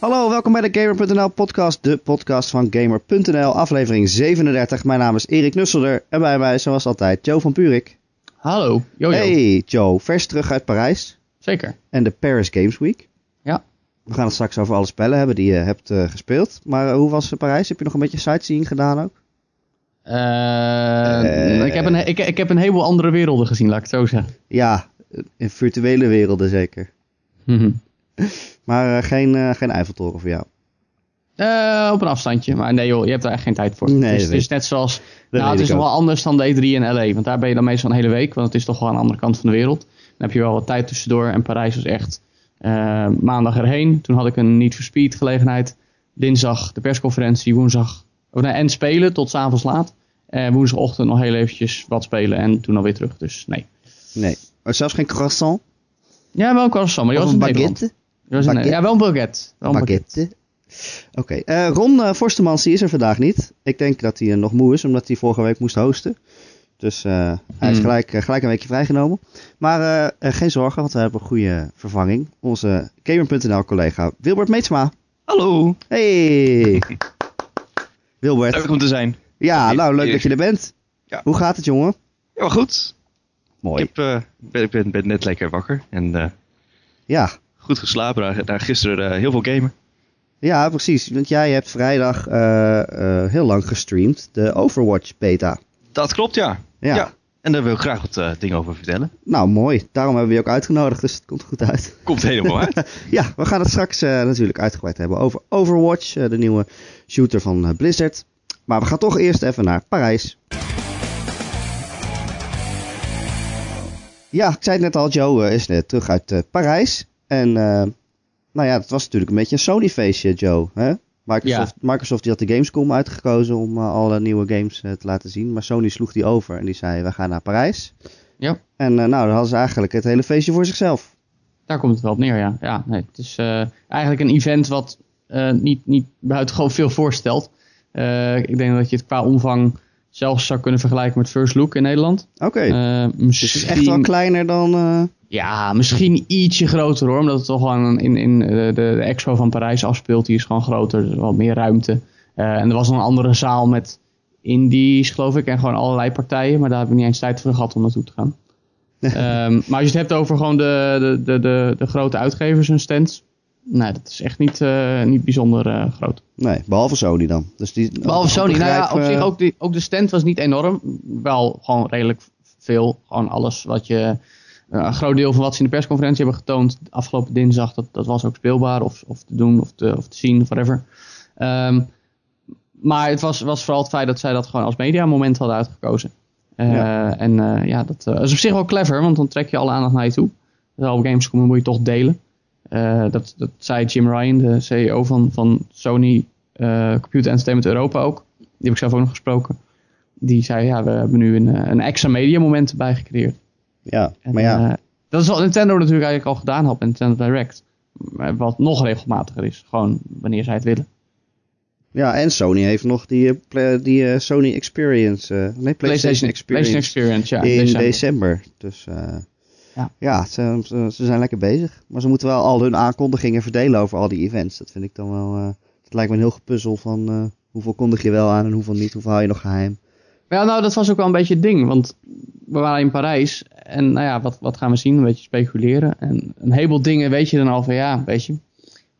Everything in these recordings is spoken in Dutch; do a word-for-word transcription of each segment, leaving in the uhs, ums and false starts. Hallo, welkom bij de Gamer.nl podcast, de podcast van Gamer.nl, aflevering zevenendertig. Mijn naam is Erik Nusselder en bij mij, zoals altijd, Joe van Purik. Hallo, jojo. Hey Joe, vers terug uit Parijs. Zeker. En de Paris Games Week. Ja. We gaan het straks over alle spellen hebben die je hebt uh, gespeeld. Maar uh, hoe was Parijs? Heb je nog een beetje sightseeing gedaan ook? Uh, uh, ik, heb een, ik, ik heb een heleboel andere werelden gezien, laat ik het zo zeggen. Ja, in virtuele werelden zeker. Mm-hmm. Maar uh, geen, uh, geen Eiffeltoren voor jou? Uh, op een afstandje. Maar nee joh, je hebt er echt geen tijd voor. Nee, dus, het is net zoals... Nou, het is nog wel anders dan de E drie in L A. Want daar ben je dan meestal een hele week. Want het is toch wel aan de andere kant van de wereld. Dan heb je wel wat tijd tussendoor. En Parijs was echt uh, maandag erheen. Toen had ik een Need for Speed gelegenheid. Dinsdag de persconferentie. Woensdag... Oh, nee, en spelen tot 's avonds laat. Uh, woensdagochtend nog heel eventjes wat spelen. En toen alweer terug. Dus nee. Nee. Maar zelfs geen croissant? Ja, wel een croissant. Maar je was een baguette? Een, ja, wel een baguette. Wel een baguette. Oké. Okay. Uh, Ron uh, Forstemans is er vandaag niet. Ik denk dat hij uh, nog moe is, omdat hij vorige week moest hosten. Dus uh, hmm. hij is gelijk, uh, gelijk een weekje vrijgenomen. Maar uh, uh, geen zorgen, want we hebben een goede vervanging. Onze Gamer.nl collega Wilbert Meetsma. Hallo. Hey. Wilbert. Leuk om te zijn. Ja, nou leuk dat je er bent. Ja. Hoe gaat het, jongen? Ja, maar goed. Mooi. Ik, heb, uh, ben, ik ben, ben net lekker wakker. En uh, ja. goed geslapen. Daar gisteren uh, heel veel gamen. Ja, precies. Want jij hebt vrijdag uh, uh, heel lang gestreamd de Overwatch beta. Dat klopt, ja. Ja. ja. En daar wil ik graag wat uh, dingen over vertellen. Nou, mooi. Daarom hebben we je ook uitgenodigd, dus het komt goed uit. Komt helemaal uit. Ja, we gaan het straks uh, natuurlijk uitgebreid hebben over Overwatch, uh, de nieuwe shooter van uh, Blizzard. Maar we gaan toch eerst even naar Parijs. Ja, ik zei het net al, Joe uh, is net terug uit uh, Parijs. En... Uh, Nou ja, dat was natuurlijk een beetje een Sony-feestje, Joe. Hè? Microsoft, ja. Microsoft die had de Gamescom uitgekozen om uh, alle nieuwe games uh, te laten zien. Maar Sony sloeg die over en die zei, we gaan naar Parijs. Ja. En uh, nou, dan hadden ze eigenlijk het hele feestje voor zichzelf. Daar komt het wel op neer, ja. ja nee, het is uh, eigenlijk een event wat uh, niet, niet buitengewoon veel voorstelt. Uh, ik denk dat je het qua omvang zelfs zou kunnen vergelijken met First Look in Nederland. Oké, okay. uh, misschien... dus het is echt wel kleiner dan... Uh... Ja, misschien ietsje groter hoor. Omdat het toch gewoon in, in de, de expo van Parijs afspeelt. Die is gewoon groter. Dus wat meer ruimte. Uh, en er was nog een andere zaal met indies geloof ik. En gewoon allerlei partijen. Maar daar heb ik niet eens tijd voor gehad om naartoe te gaan. um, maar als je het hebt over gewoon de, de, de, de, de grote uitgevers en stands. Nee, dat is echt niet, uh, niet bijzonder uh, groot. Nee, behalve Sony dan. Dus die, behalve Sony. Begrijp, nou ja, op uh... zich ook, die, ook de stand was niet enorm. Wel gewoon redelijk veel. Gewoon alles wat je... Uh, een groot deel van wat ze in de persconferentie hebben getoond afgelopen dinsdag, dat, dat was ook speelbaar of, of te doen of te, of te zien of whatever. Um, maar het was, was vooral het feit dat zij dat gewoon als mediamoment hadden uitgekozen. Uh, ja. En uh, ja, dat uh, is op zich wel clever, want dan trek je alle aandacht naar je toe. Dus op Gamescom moet je toch delen. Uh, dat, dat zei Jim Ryan, de C E O van, van Sony uh, Computer Entertainment Europa ook. Die heb ik zelf ook nog gesproken. Die zei, ja, we hebben nu een, een extra mediamoment erbij gecreëerd. Ja, en, maar ja. Uh, dat is wat Nintendo natuurlijk eigenlijk al gedaan had met Nintendo Direct. Wat nog regelmatiger is. Gewoon wanneer zij het willen. Ja, en Sony heeft nog die, uh, die uh, Sony Experience. Uh, nee, PlayStation, PlayStation Experience. PlayStation Experience, ja. In december. december. Dus uh, ja, ja ze, ze, ze zijn lekker bezig. Maar ze moeten wel al hun aankondigingen verdelen over al die events. Dat vind ik dan wel... Uh, het lijkt me een heel gepuzzel van uh, hoeveel kondig je wel aan en hoeveel niet. Hoeveel hou je nog geheim. Ja, nou, dat was ook wel een beetje het ding. Want we waren in Parijs. En nou ja, wat, wat gaan we zien? Een beetje speculeren. En een heleboel dingen weet je dan al van ja, weet je.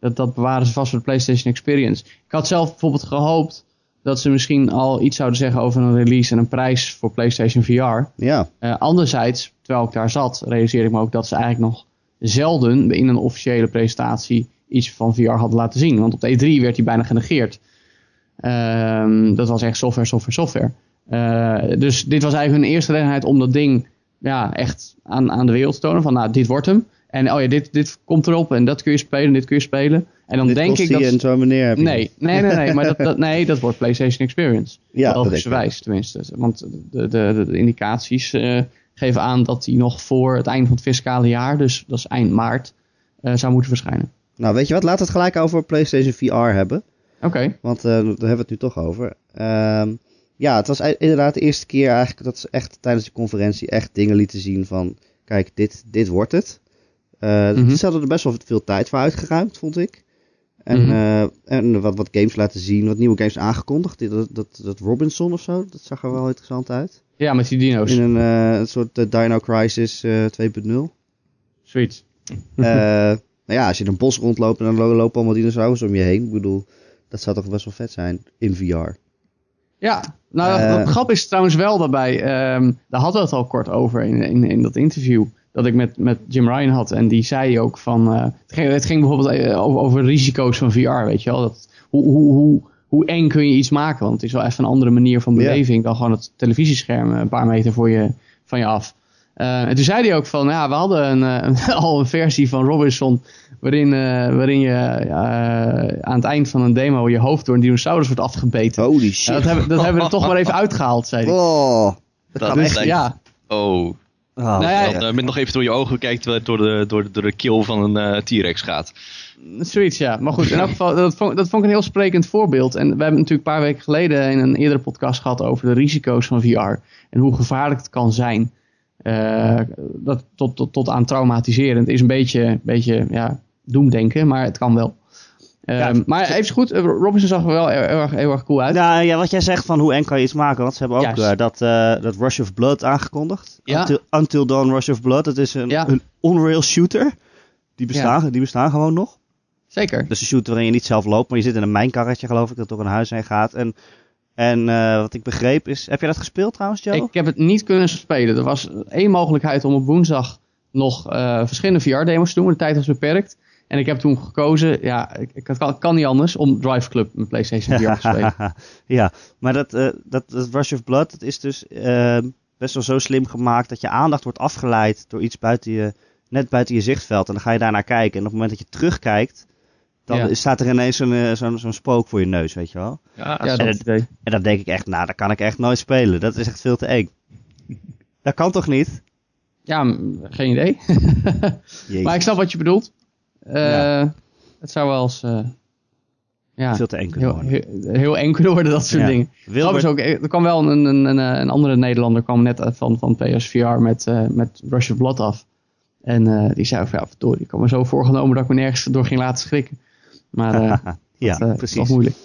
Dat, dat bewaren ze vast voor de PlayStation Experience. Ik had zelf bijvoorbeeld gehoopt dat ze misschien al iets zouden zeggen over een release en een prijs voor PlayStation V R. Ja. Uh, anderzijds, terwijl ik daar zat, realiseerde ik me ook dat ze eigenlijk nog zelden in een officiële presentatie iets van V R hadden laten zien. Want op de E drie werd die bijna genegeerd. Uh, dat was echt software, software, software. Uh, dus dit was eigenlijk hun eerste gelegenheid om dat ding ja, echt aan, aan de wereld te tonen. Van nou, dit wordt hem. En oh ja, dit, dit komt erop en dat kun je spelen en dit kun je spelen. En dan dit denk ik dat... en zo meneer heb je nee, nee, nee, nee, maar dat, dat, nee, dat wordt PlayStation Experience. Ja, logischerwijs tenminste. Want de, de, de indicaties uh, geven aan dat die nog voor het einde van het fiscale jaar, dus dat is eind maart, uh, zou moeten verschijnen. Nou, weet je wat? Laten we het gelijk over PlayStation V R hebben. Oké. Okay. Want uh, daar hebben we het nu toch over. Ehm... Uh, Ja, het was inderdaad de eerste keer eigenlijk dat ze echt tijdens de conferentie echt dingen lieten zien van... Kijk, dit, dit wordt het. Uh, mm-hmm. Ze hadden er best wel veel tijd voor uitgeruimd, vond ik. En, mm-hmm. uh, en wat, wat games laten zien, wat nieuwe games aangekondigd. Dat, dat, dat Robinson of zo, dat zag er wel interessant uit. Ja, met die dino's. In een, uh, een soort uh, Dino Crisis uh, twee punt nul. Sweet. uh, nou ja, als je in een bos rondloopt en dan lopen allemaal dinosaurus om je heen. Ik bedoel, dat zou toch best wel vet zijn in V R. Ja, nou uh, het grap is trouwens wel daarbij, um, daar hadden we het al kort over in, in, in dat interview. Dat ik met, met Jim Ryan had. En die zei ook van... Uh, het, ging, het ging bijvoorbeeld uh, over, over risico's van V R, weet je wel. Dat, hoe, hoe, hoe, hoe eng kun je iets maken? Want het is wel even een andere manier van beleving... Yeah. Dan gewoon het televisiescherm een paar meter voor je, van je af. Uh, en toen zei hij ook van... ja, we hadden een, een, al een versie van Robinson... waarin, uh, waarin je uh, aan het eind van een demo... je hoofd door een dinosaurus wordt afgebeten. Holy shit. Uh, dat hebben, dat hebben we er toch maar even uitgehaald, zei hij. Oh, dat gaat dus, echt... Ja. Oh... Oh, nou ja, ja. Dan, uh, met nog even door je ogen kijkt terwijl het door de, door de, door de keel van een uh, T-Rex gaat. Zoiets, ja. Maar goed, in elk geval, dat vond, dat vond ik een heel sprekend voorbeeld. En we hebben natuurlijk een paar weken geleden in een eerdere podcast gehad over de risico's van V R. En hoe gevaarlijk het kan zijn. Uh, dat, tot, tot, tot aan traumatiserend is een beetje, beetje ja, doemdenken, maar het kan wel. Uh, ja, maar even goed, Robinson zag er wel heel, heel, heel erg cool uit. Nou ja, wat jij zegt van hoe eng kan je iets maken. Want ze hebben ook uh, dat, uh, dat Rush of Blood aangekondigd. Ja. Until, Until Dawn Rush of Blood. Dat is een, ja. een on-rail shooter. Die bestaan, ja. die bestaan gewoon nog. Zeker. Dus een shooter waarin je niet zelf loopt. Maar je zit in een mijnkarretje, geloof ik, dat door een huis heen gaat. En, en uh, wat ik begreep is... Heb jij dat gespeeld trouwens, Joe? Ik heb het niet kunnen spelen. Er was één mogelijkheid om op woensdag nog uh, verschillende V R-demos te doen. De tijd was beperkt. En ik heb toen gekozen, ja, het kan, kan niet anders, om Drive Club met PlayStation V R te spelen. Ja, maar dat, uh, dat, dat Rush of Blood, dat is dus uh, best wel zo slim gemaakt dat je aandacht wordt afgeleid door iets buiten je, net buiten je zichtveld. En dan ga je daarnaar kijken. En op het moment dat je terugkijkt, dan ja. staat er ineens zo'n, uh, zo'n, zo'n spook voor je neus, weet je wel. Ja, ja, en, dat, en dan denk ik echt, nou, dat kan ik echt nooit spelen. Dat is echt veel te eng. Dat kan toch niet? Ja, geen idee. Maar ik snap wat je bedoelt. Uh, ja. Het zou wel eens uh, ja, veel te eng kunnen worden. Heel, heel eng kunnen worden, dat soort ja. dingen. Wilbert... Ook, er kwam wel een, een, een, een andere Nederlander kwam net van, van P S V R met, uh, met Rush of Blood af. En uh, die zei van, ja, verdorie, ik had me zo voorgenomen dat ik me nergens door ging laten schrikken. Maar uh, ja, dat, uh, precies. was moeilijk.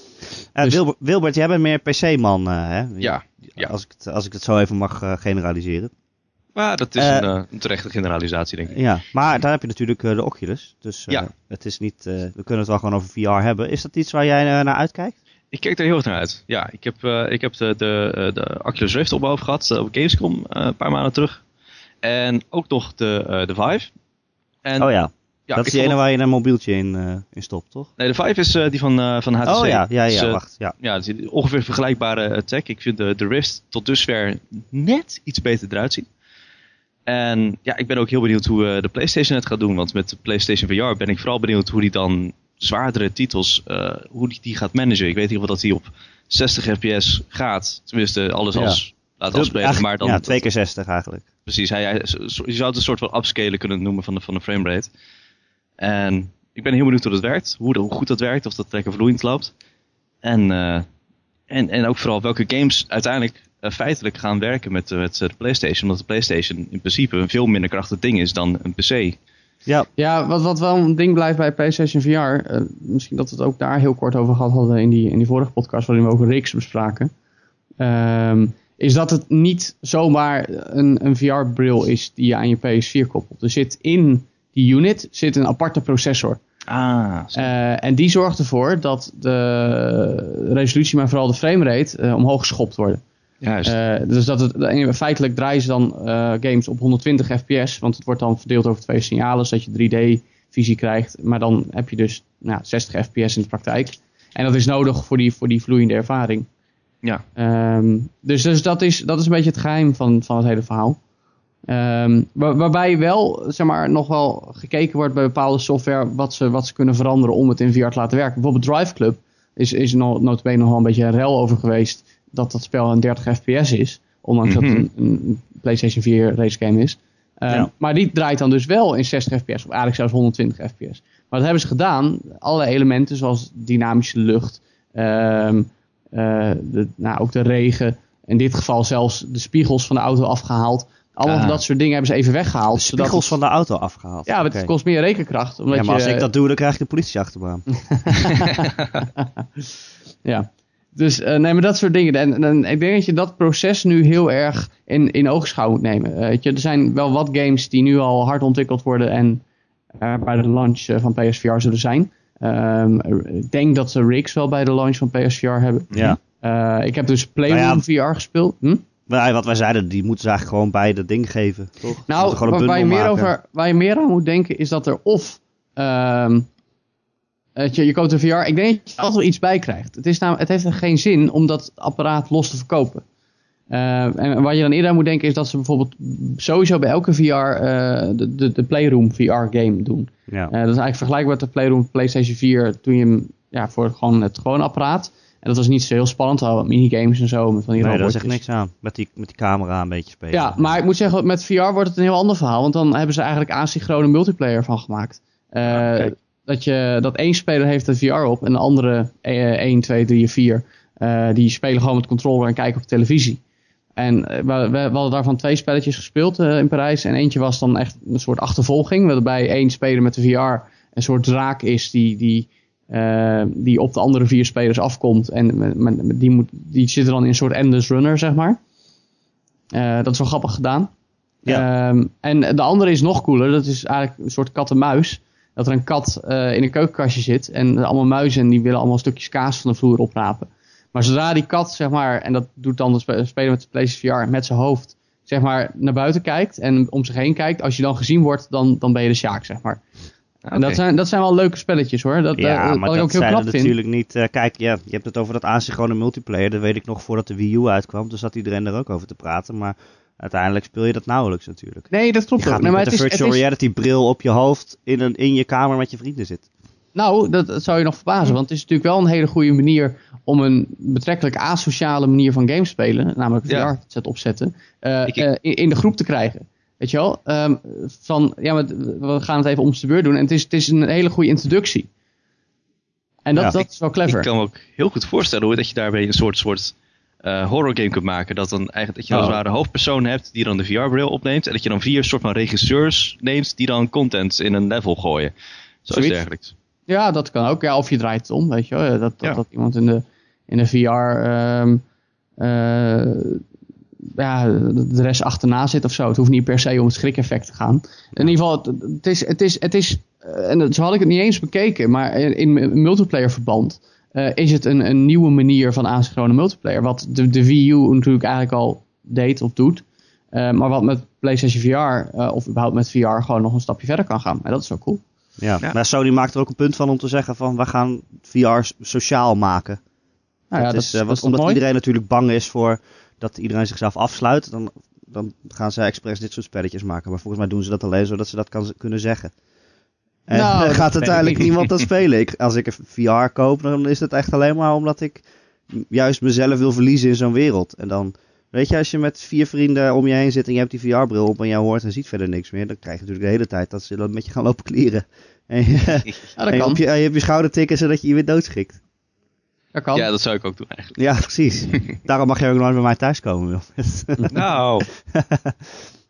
Uh, dus... Wilbert, Wilbert, jij bent meer P C-man, uh, hè? Ja. ja. Als, ik het, als ik het zo even mag uh, generaliseren. Maar dat is uh, een, uh, een terechte generalisatie, denk ik. Ja, maar daar heb je natuurlijk uh, de Oculus. Dus uh, ja. het is niet, uh, we kunnen het wel gewoon over V R hebben. Is dat iets waar jij uh, naar uitkijkt? Ik kijk er heel erg naar uit. Ja, ik heb, uh, ik heb de, de, de Oculus Rift op mijn hoofd gehad. Uh, op Gamescom uh, een paar maanden terug. En ook nog de, uh, de Vive. En, oh ja. ja dat is die ene nog... waar je een mobieltje in, uh, in stopt, toch? Nee, de Vive is uh, die van, uh, van H T C. Oh ja, ja, ja, dus, uh, wacht. Ja, ja dus ongeveer vergelijkbare tech. Ik vind de, de Rift tot dusver net iets beter eruit zien. En ja, ik ben ook heel benieuwd hoe uh, de PlayStation het gaat doen. Want met de PlayStation V R ben ik vooral benieuwd hoe die dan zwaardere titels, uh, hoe die, die gaat managen. Ik weet niet of dat die op zestig F P S gaat. Tenminste, alles ja. als, laat afspreken. Maar dan ja, twee keer zestig eigenlijk. Precies, hij, hij, je zou het een soort van upscalen kunnen noemen van de, van de framerate. En ik ben heel benieuwd hoe dat werkt. Hoe, hoe goed dat werkt, of dat lekker vloeiend loopt. En, uh, en, en ook vooral welke games uiteindelijk... feitelijk gaan werken met, met de PlayStation. Omdat de PlayStation in principe een veel minder krachtig ding is dan een P C. Ja, ja wat, wat wel een ding blijft bij PlayStation V R. Uh, misschien dat we het ook daar heel kort over gehad hadden in die, in die vorige podcast waarin we over R X bespraken. Um, is dat het niet zomaar een, een V R-bril is die je aan je P S vier koppelt. Er zit in die unit zit een aparte processor. Ah, uh, en die zorgt ervoor dat de resolutie, maar vooral de framerate, uh, omhoog geschopt worden. Juist. Uh, dus dat het, feitelijk draaien ze dan uh, games op honderdtwintig F P S. Want het wordt dan verdeeld over twee signalen. Zodat je drie D-visie krijgt. Maar dan heb je dus nou, zestig F P S in de praktijk. En dat is nodig voor die, voor die vloeiende ervaring. Ja. Um, dus dus dat, is, dat is een beetje het geheim van, van het hele verhaal. Um, waar, waarbij wel zeg maar, nog wel gekeken wordt bij bepaalde software. Wat ze, wat ze kunnen veranderen om het in V R te laten werken. Bijvoorbeeld Drive Club is, is notabene nog wel een beetje een rel over geweest. Dat dat spel een dertig F P S is. Ondanks mm-hmm. dat het een, een PlayStation vier race game is. Um, ja. Maar die draait dan dus wel in zestig F P S. Of eigenlijk zelfs honderdtwintig F P S. Maar dat hebben ze gedaan. Alle elementen zoals dynamische lucht. Um, uh, de, nou, ook de regen. In dit geval zelfs de spiegels van de auto afgehaald. Allemaal ah. dat soort dingen hebben ze even weggehaald. De spiegels zodat... van de auto afgehaald. Ja, maar okay. Het kost meer rekenkracht. Omdat ja, maar als je... ik dat doe, dan krijg ik de politie achter me aan. Ja. Dus uh, nee, maar dat soort dingen. En, en ik denk dat je dat proces nu heel erg in, in oogschouw moet nemen. Uh, weet je, er zijn wel wat games die nu al hard ontwikkeld worden en uh, bij de launch uh, van P S V R zullen zijn. Um, ik denk dat ze Rigs wel bij de launch van P S V R hebben. Ja. Uh, ik heb dus Playroom nou ja, V R gespeeld. Hm? Wat wij zeiden, die moeten ze eigenlijk gewoon bij dat ding geven. Toch? Nou, waar, waar, je meer over, waar je meer aan moet denken is dat er of... Um, Je, je koopt een V R, ik denk dat je er altijd iets bij krijgt. Het, is nou, het heeft geen zin om dat apparaat los te verkopen. Uh, en waar je dan eerder aan moet denken is dat ze bijvoorbeeld sowieso bij elke V R uh, de, de, de Playroom V R game doen. Ja. Uh, dat is eigenlijk vergelijkbaar met de Playroom PlayStation vier toen je hem ja, voor gewoon het gewoon apparaat. En dat was niet zo heel spannend, al wat minigames en zo. Met van die nee, daar zegt niks aan. Met die, met die camera een beetje spelen. Ja, maar ik moet zeggen, met V R wordt het een heel ander verhaal. Want dan hebben ze eigenlijk asynchrone multiplayer van gemaakt. Uh, ja, Dat, je, dat één speler heeft de V R op en de andere één, twee, drie, vier... Uh, die spelen gewoon met controller en kijken op televisie. En uh, we, we hadden daarvan twee spelletjes gespeeld uh, in Parijs. En eentje was dan echt een soort achtervolging, waarbij één speler met de V R een soort draak is die, die, uh, die op de andere vier spelers afkomt. En men, men, die, moet, die zit er dan in een soort endless runner, zeg maar. Uh, dat is wel grappig gedaan. Ja. Um, en de andere is nog cooler. Dat is eigenlijk een soort kat en muis. Dat er een kat uh, in een keukenkastje zit en uh, allemaal muizen en die willen allemaal stukjes kaas van de vloer oprapen. Maar zodra die kat, zeg maar, en dat doet dan de spe- speler met de PlayStation V R met zijn hoofd, zeg maar, naar buiten kijkt en om zich heen kijkt. Als je dan gezien wordt, dan, dan ben je de Sjaak, zeg maar. Okay. En dat zijn, dat zijn wel leuke spelletjes, hoor. Dat, ja, uh, dat maar ik dat ook heel zijn natuurlijk niet... Uh, kijk, ja, je hebt het over dat asynchrone multiplayer. Dat weet ik nog voordat de Wii U uitkwam. Dus zat iedereen er ook over te praten, maar... Uiteindelijk speel je dat nauwelijks natuurlijk. Nee, dat klopt. Je gaat niet nee, maar met een virtual is... reality bril op je hoofd in, een, in je kamer met je vrienden zitten. Nou, dat, dat zou je nog verbazen. Want het is natuurlijk wel een hele goede manier om een betrekkelijk asociale manier van games spelen. Namelijk een ja. V R-set opzetten. Uh, ik, ik... Uh, in, in de groep te krijgen. Weet je wel? Um, van, ja, maar we gaan het even om de beurt doen. En het is, het is een hele goede introductie. En dat, ja, dat ik, is wel clever. Ik kan me ook heel goed voorstellen hoe dat je daarbij een soort... soort... Uh, horror game kunt maken. Dat, dan eigenlijk, dat je oh. als het ware hoofdpersoon hebt die dan de V R-bril opneemt. En dat je dan vier soort van regisseurs neemt die dan content in een level gooien. Zoiets dergelijks. Ja, dat kan ook. Ja, of je draait het om, weet je wel. Dat, dat, ja. dat iemand in de, in de V R um, uh, ja, de rest achterna zit of zo. Het hoeft niet per se om het schrik-effect te gaan. In ieder geval, het, het is... Het is, het is en zo had ik het niet eens bekeken, maar in, in multiplayer verband... Uh, is het een, een nieuwe manier van asynchrone multiplayer. Wat de, de Wii U natuurlijk eigenlijk al deed of doet. Uh, maar wat met PlayStation V R uh, of überhaupt met V R gewoon nog een stapje verder kan gaan. En dat is wel cool. Ja, ja. Maar Sony maakt er ook een punt van om te zeggen van... we gaan V R sociaal maken. Nou ja, dat is, dat, uh, wat, dat omdat mooi. Iedereen natuurlijk bang is voor dat iedereen zichzelf afsluit. Dan, dan gaan zij expres dit soort spelletjes maken. Maar volgens mij doen ze dat alleen zodat ze dat kan, kunnen zeggen. En nou, dan gaat uiteindelijk niemand dat spelen. Ik, als ik een V R koop, dan is het echt alleen maar omdat ik juist mezelf wil verliezen in zo'n wereld. En dan, weet je, als je met vier vrienden om je heen zit en je hebt die V R-bril op en je hoort en ziet verder niks meer, dan krijg je natuurlijk de hele tijd dat ze dan met je gaan lopen klieren. En je, ja, en je, op je, en je hebt je schouder tikken zodat je je weer doodschikt. Dat kan. Ja, dat zou ik ook doen eigenlijk. Ja, precies. Daarom mag je ook nooit bij mij thuiskomen. Nou...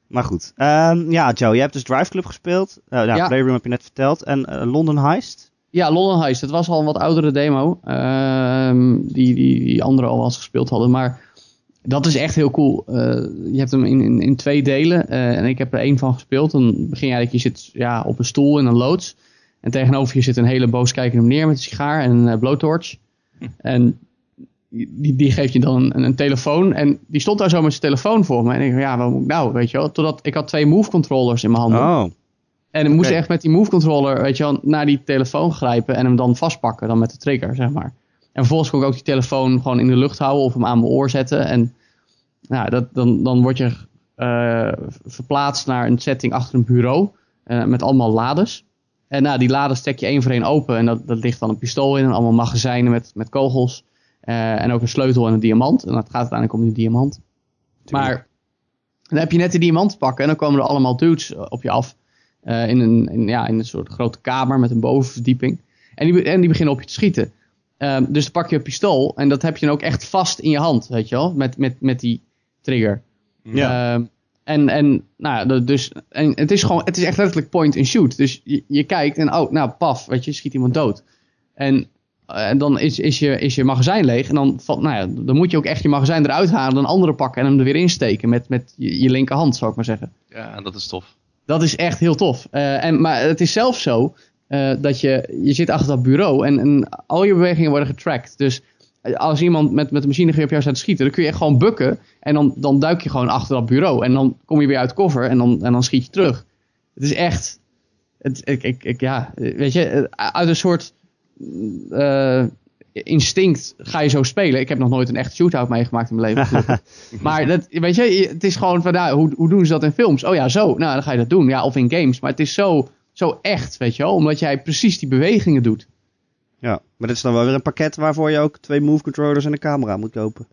Maar goed. Um, ja, Joe, je hebt dus Drive Club gespeeld. Uh, nou, ja. Playroom heb je net verteld. En uh, London Heist? Ja, London Heist. Het was al een wat oudere demo. Uh, die, die, die anderen al eens gespeeld hadden. Maar dat is echt heel cool. Uh, je hebt hem in, in, in twee delen. Uh, en ik heb er één van gespeeld. Dan begin je eigenlijk, je zit ja, op een stoel in een loods. En tegenover je zit een hele booskijkende meneer met een sigaar en een uh, blowtorch. Hm. En... Die, die geeft je dan een, een telefoon. En die stond daar zo met zijn telefoon voor me. En ik dacht, ja, wat moet ik nou, weet je wel. Totdat ik had twee move controllers in mijn handen. Oh. En ik okay. moest echt met die move controller, weet je wel, naar die telefoon grijpen. En hem dan vastpakken, dan met de trigger, zeg maar. En vervolgens kon ik ook die telefoon gewoon in de lucht houden. Of hem aan mijn oor zetten. En nou, dat, dan, dan word je uh, verplaatst naar een setting achter een bureau. Uh, met allemaal lades. En nou, die lades trek je één voor één open. En dat, dat ligt dan een pistool in. En allemaal magazijnen met, met kogels. Uh, en ook een sleutel en een diamant. En dat gaat uiteindelijk om die diamant. Tuurlijk. Maar dan heb je net die diamant te pakken. En dan komen er allemaal dudes op je af. Uh, in, een, in, ja, in een soort grote kamer met een bovenverdieping. En die, en die beginnen op je te schieten. Uh, dus dan pak je een pistool. En dat heb je dan ook echt vast in je hand. Weet je wel? Met, met, met die trigger. Ja. Uh, En, en, nou, dus, en het is gewoon, het is echt letterlijk point and shoot. Dus je, je kijkt en oh, nou paf, weet je, schiet iemand dood. En, en dan is, is, je, is je magazijn leeg. En dan, valt, nou ja, dan moet je ook echt je magazijn eruit halen, een andere pakken en hem er weer insteken met, met je, je linkerhand, zou ik maar zeggen. Ja, dat is tof. Dat is echt heel tof. Uh, en, maar het is zelfs zo uh, dat je, je zit achter dat bureau en, en al je bewegingen worden getracked. Dus als iemand met, met een machinegeweer op jou staat te schieten, dan kun je echt gewoon bukken. En dan, dan duik je gewoon achter dat bureau. En dan kom je weer uit cover en dan, en dan schiet je terug. Het is echt... Het, ik, ik, ik, ja, weet je, uit een soort uh, instinct ga je zo spelen. Ik heb nog nooit een echte shootout meegemaakt in mijn leven. Maar dat, weet je, het is gewoon van, nou, hoe, hoe doen ze dat in films? Oh ja, zo. Nou, dan ga je dat doen. Ja, of in games. Maar het is zo, zo echt, weet je wel. Omdat jij precies die bewegingen doet. Ja, maar dit is dan wel weer een pakket waarvoor je ook twee move controllers en een camera moet kopen.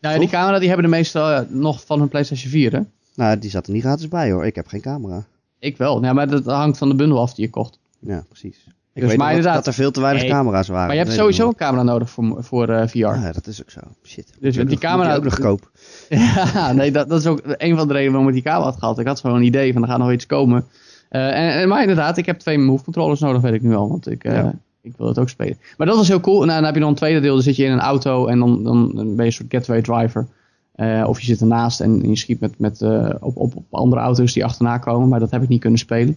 Nou ja, die camera die hebben de meestal uh, nog van hun PlayStation vier, hè? Nou, die zat er niet gratis bij, hoor. Ik heb geen camera. Ik wel. Ja, maar dat hangt van de bundel af die je kocht. Ja, precies. Ik dus weet maar inderdaad, dat er veel te weinig hey, camera's waren. Maar je hebt sowieso een camera nodig voor, voor uh, V R. Ja, dat is ook zo. Shit. Dus die nog, camera... ook nog koop. Ja, nee, dat, dat is ook een van de redenen waarom ik die camera had gehad. Ik had gewoon een idee van, er gaat nog iets komen. Uh, en, en, maar inderdaad, ik heb twee move controllers nodig, weet ik nu al. Want ik... Uh, ja. Ik wil het ook spelen. Maar dat was heel cool. Nou, dan heb je nog een tweede deel. Dan zit je in een auto en dan, dan ben je een soort getaway driver. Uh, of je zit ernaast en je schiet met, met, uh, op, op, op andere auto's die achterna komen. Maar dat heb ik niet kunnen spelen.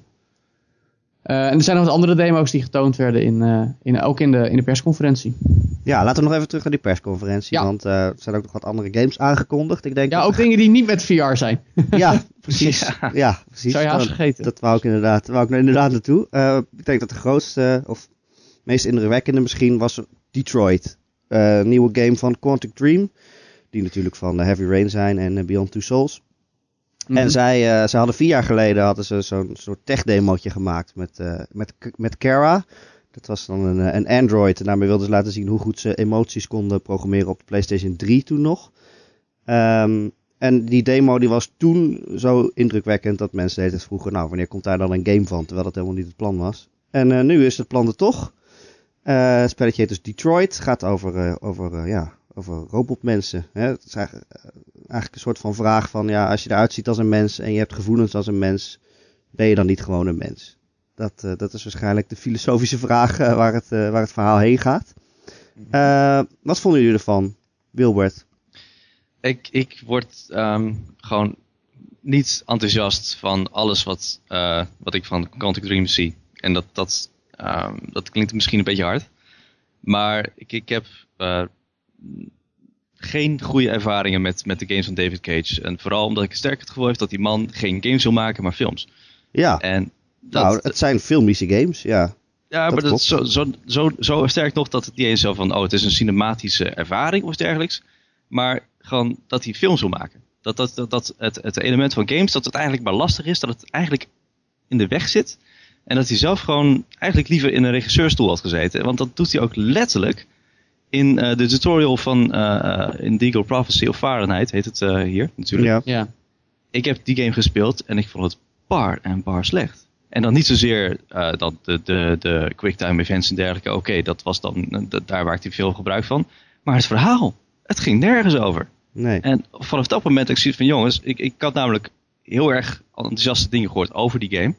Uh, en er zijn nog wat andere demo's die getoond werden, in, uh, in, ook in de, in de persconferentie. Ja, laten we nog even terug naar die persconferentie. Ja. Want uh, er zijn ook nog wat andere games aangekondigd. Ik denk ja, dat... ook dingen die niet met V R zijn. Ja, precies. Ja. Ja, precies. Zou je haast vergeten? Dat wou ik inderdaad, wou ik inderdaad naartoe. Uh, ik denk dat de grootste... Uh, of meest indrukwekkende misschien was Detroit. Uh, nieuwe game van Quantic Dream. Die natuurlijk van uh, Heavy Rain zijn en uh, Beyond Two Souls. Mm-hmm. En zij, uh, zij hadden vier jaar geleden hadden ze zo'n soort tech-demootje gemaakt met, uh, met, met Kara. Dat was dan een, een Android. En daarmee wilden ze laten zien hoe goed ze emoties konden programmeren op de PlayStation drie toen nog. Um, en die demo die was toen zo indrukwekkend dat mensen de hele vroegen... nou, wanneer komt daar dan een game van? Terwijl dat helemaal niet het plan was. En uh, nu is het plan er toch... Uh, het spelletje heet dus Detroit. Gaat over, uh, over, uh, ja, over robotmensen. Hè? Het is eigenlijk, uh, eigenlijk een soort van vraag van... ja, als je eruit ziet als een mens en je hebt gevoelens als een mens... ben je dan niet gewoon een mens? Dat, uh, dat is waarschijnlijk de filosofische vraag uh, waar, het, uh, waar het verhaal heen gaat. Uh, wat vonden jullie ervan, Wilbert? Ik, ik word um, gewoon niet enthousiast van alles wat, uh, wat ik van Quantic Dream zie. En dat... dat Um, dat klinkt misschien een beetje hard. Maar ik, ik heb uh, geen goede ervaringen met, met de games van David Cage. En vooral omdat ik sterk het gevoel heb dat die man geen games wil maken, maar films. Ja, en dat, nou, het zijn filmische games, ja. Ja, dat maar dat zo, zo, zo, zo sterk nog dat het niet eens zo van... oh, het is een cinematische ervaring of dergelijks. Maar gewoon dat hij films wil maken. Dat, dat, dat, dat het, het element van games, dat het eigenlijk maar lastig is. Dat het eigenlijk in de weg zit... En dat hij zelf gewoon eigenlijk liever in een regisseurstoel had gezeten. Want dat doet hij ook letterlijk in uh, de tutorial van uh, Indigo Prophecy of Fahrenheit, heet het uh, hier natuurlijk. Ja. Ja. Ik heb die game gespeeld en ik vond het bar en bar slecht. En dan niet zozeer uh, dat de, de, de quicktime events en dergelijke, oké, okay, dat was dan de, daar maakte hij veel gebruik van. Maar het verhaal, het ging nergens over. Nee. En vanaf dat moment ik zie van jongens, ik, ik had namelijk heel erg enthousiaste dingen gehoord over die game.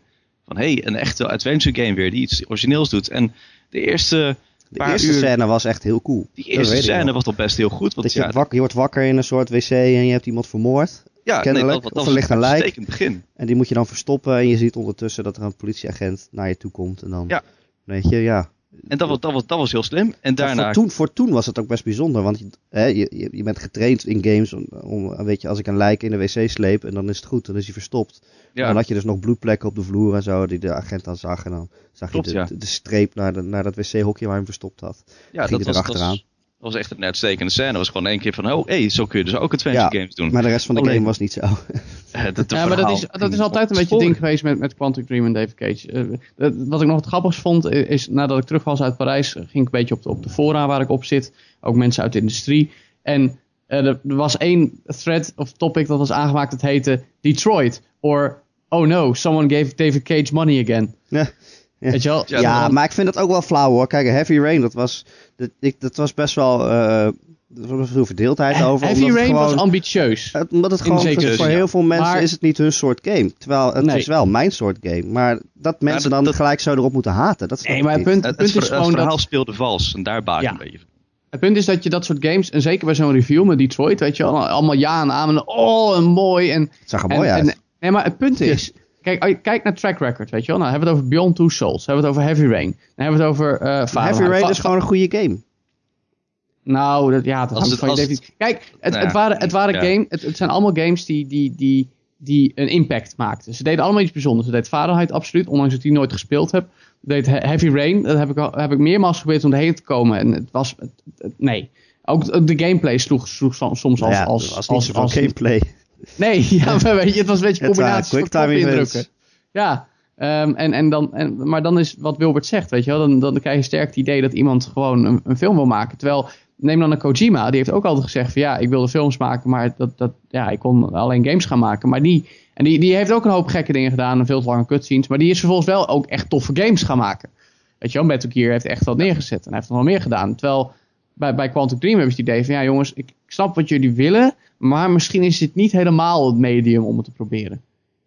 Van hé, hey, een echte adventure game weer die iets origineels doet. En de eerste de paar eerste uur, scène was echt heel cool. Die eerste scène was toch best heel goed. Want, ja, je, wakker, je wordt wakker in een soort wc en je hebt iemand vermoord. Ja, kennelijk. Nee, dat, dat of er ligt een lijk. Begin. En die moet je dan verstoppen. En je ziet ondertussen dat er een politieagent naar je toe komt. En dan, ja. Weet je, ja. En dat was, dat was, dat was heel slim. En daarna... voor, toen, voor toen was het ook best bijzonder. Want je, hè, je, je bent getraind in games. Om, om, weet je, als ik een lijk in de wc sleep en dan is het goed. Dan is hij verstopt. Ja. En dan had je dus nog bloedplekken op de vloer en zo. Die de agent dan zag. En dan zag Klopt, je de, ja. de, de streep naar, de, naar dat wc-hokje waar hij hem verstopt had. Ja, dat was, dat, was, dat was echt een uitstekende scène. Dat was gewoon één keer van... oh, hey, zo kun je dus ook adventure ja, games doen. Maar de rest van de Alleen, game was niet zo. Ja, dat, ja, maar dat is, dat is altijd een beetje het ding geweest met, met Quantic Dream en David Cage. Uh, dat, wat ik nog het grappigst vond, is nadat ik terug was uit Parijs, ging ik een beetje op de, op de fora waar ik op zit. Ook mensen uit de industrie. En uh, er was één thread of topic dat was aangemaakt, dat heette Detroit. Or, oh no, someone gave David Cage money again. Ja. Ja. Weet je wel? Ja, ja, maar ik vind dat ook wel flauw hoor. Kijk, Heavy Rain, dat was, dat, ik, dat was best wel... Uh, Er was veel verdeeldheid over. Heavy Rain gewoon, was ambitieus. Omdat het gewoon zekere, voor heel ja. veel mensen maar, is het niet hun soort game. Terwijl het nee. is wel mijn soort game. Maar dat mensen maar dat, dan dat, gelijk zouden erop moeten haten. Dat is nee, maar het punt, het, punt het, is het verhaal dat, speelde vals. En daar baat ja. een beetje van. Het punt is dat je dat soort games, en zeker bij zo'n review met Detroit, weet je wel, allemaal ja en amen. Oh, en mooi. En, het zag er en, mooi uit. En, nee, maar het punt is, kijk, kijk naar track record, weet je wel. Nou, hebben we het over Beyond Two Souls. Hebben we het over Heavy Rain. Dan hebben we het over uh, Fahrenheit. Heavy Rain is gewoon een goede game. Nou, dat, ja, dat hangt het, van je definitie. Kijk, het, nou, het waren, het waren ja. games, het, het zijn allemaal games die, die, die, die een impact maakten. Ze deden allemaal iets bijzonders. Ze deed Fahrenheit, absoluut, ondanks dat ik die nooit gespeeld heb. Deed Heavy Rain, dat heb ik, heb ik meermaals geprobeerd om erheen te komen. En het was, het, het, nee. Ook de gameplay sloeg, sloeg soms als... Ja, als, het was niet als, van als gameplay. Nee, ja, maar weet je, het was een beetje combinatie uh, van indrukken. Ja, um, en, en dan, en, maar dan is wat Wilbert zegt, weet je wel. Dan, dan krijg je sterk het idee dat iemand gewoon een, een film wil maken. Terwijl, neem dan een Kojima, die heeft ook altijd gezegd van ja, ik wilde films maken, maar dat, dat, ja, ik kon alleen games gaan maken. Maar die, en die, die heeft ook een hoop gekke dingen gedaan en veel te lange cutscenes, maar die is vervolgens wel ook echt toffe games gaan maken. Weet je wel, Metal Gear heeft echt wat neergezet en hij heeft nog wel meer gedaan. Terwijl, bij, bij Quantic Dream hebben ze het idee van ja jongens, ik snap wat jullie willen, maar misschien is dit niet helemaal het medium om het te proberen.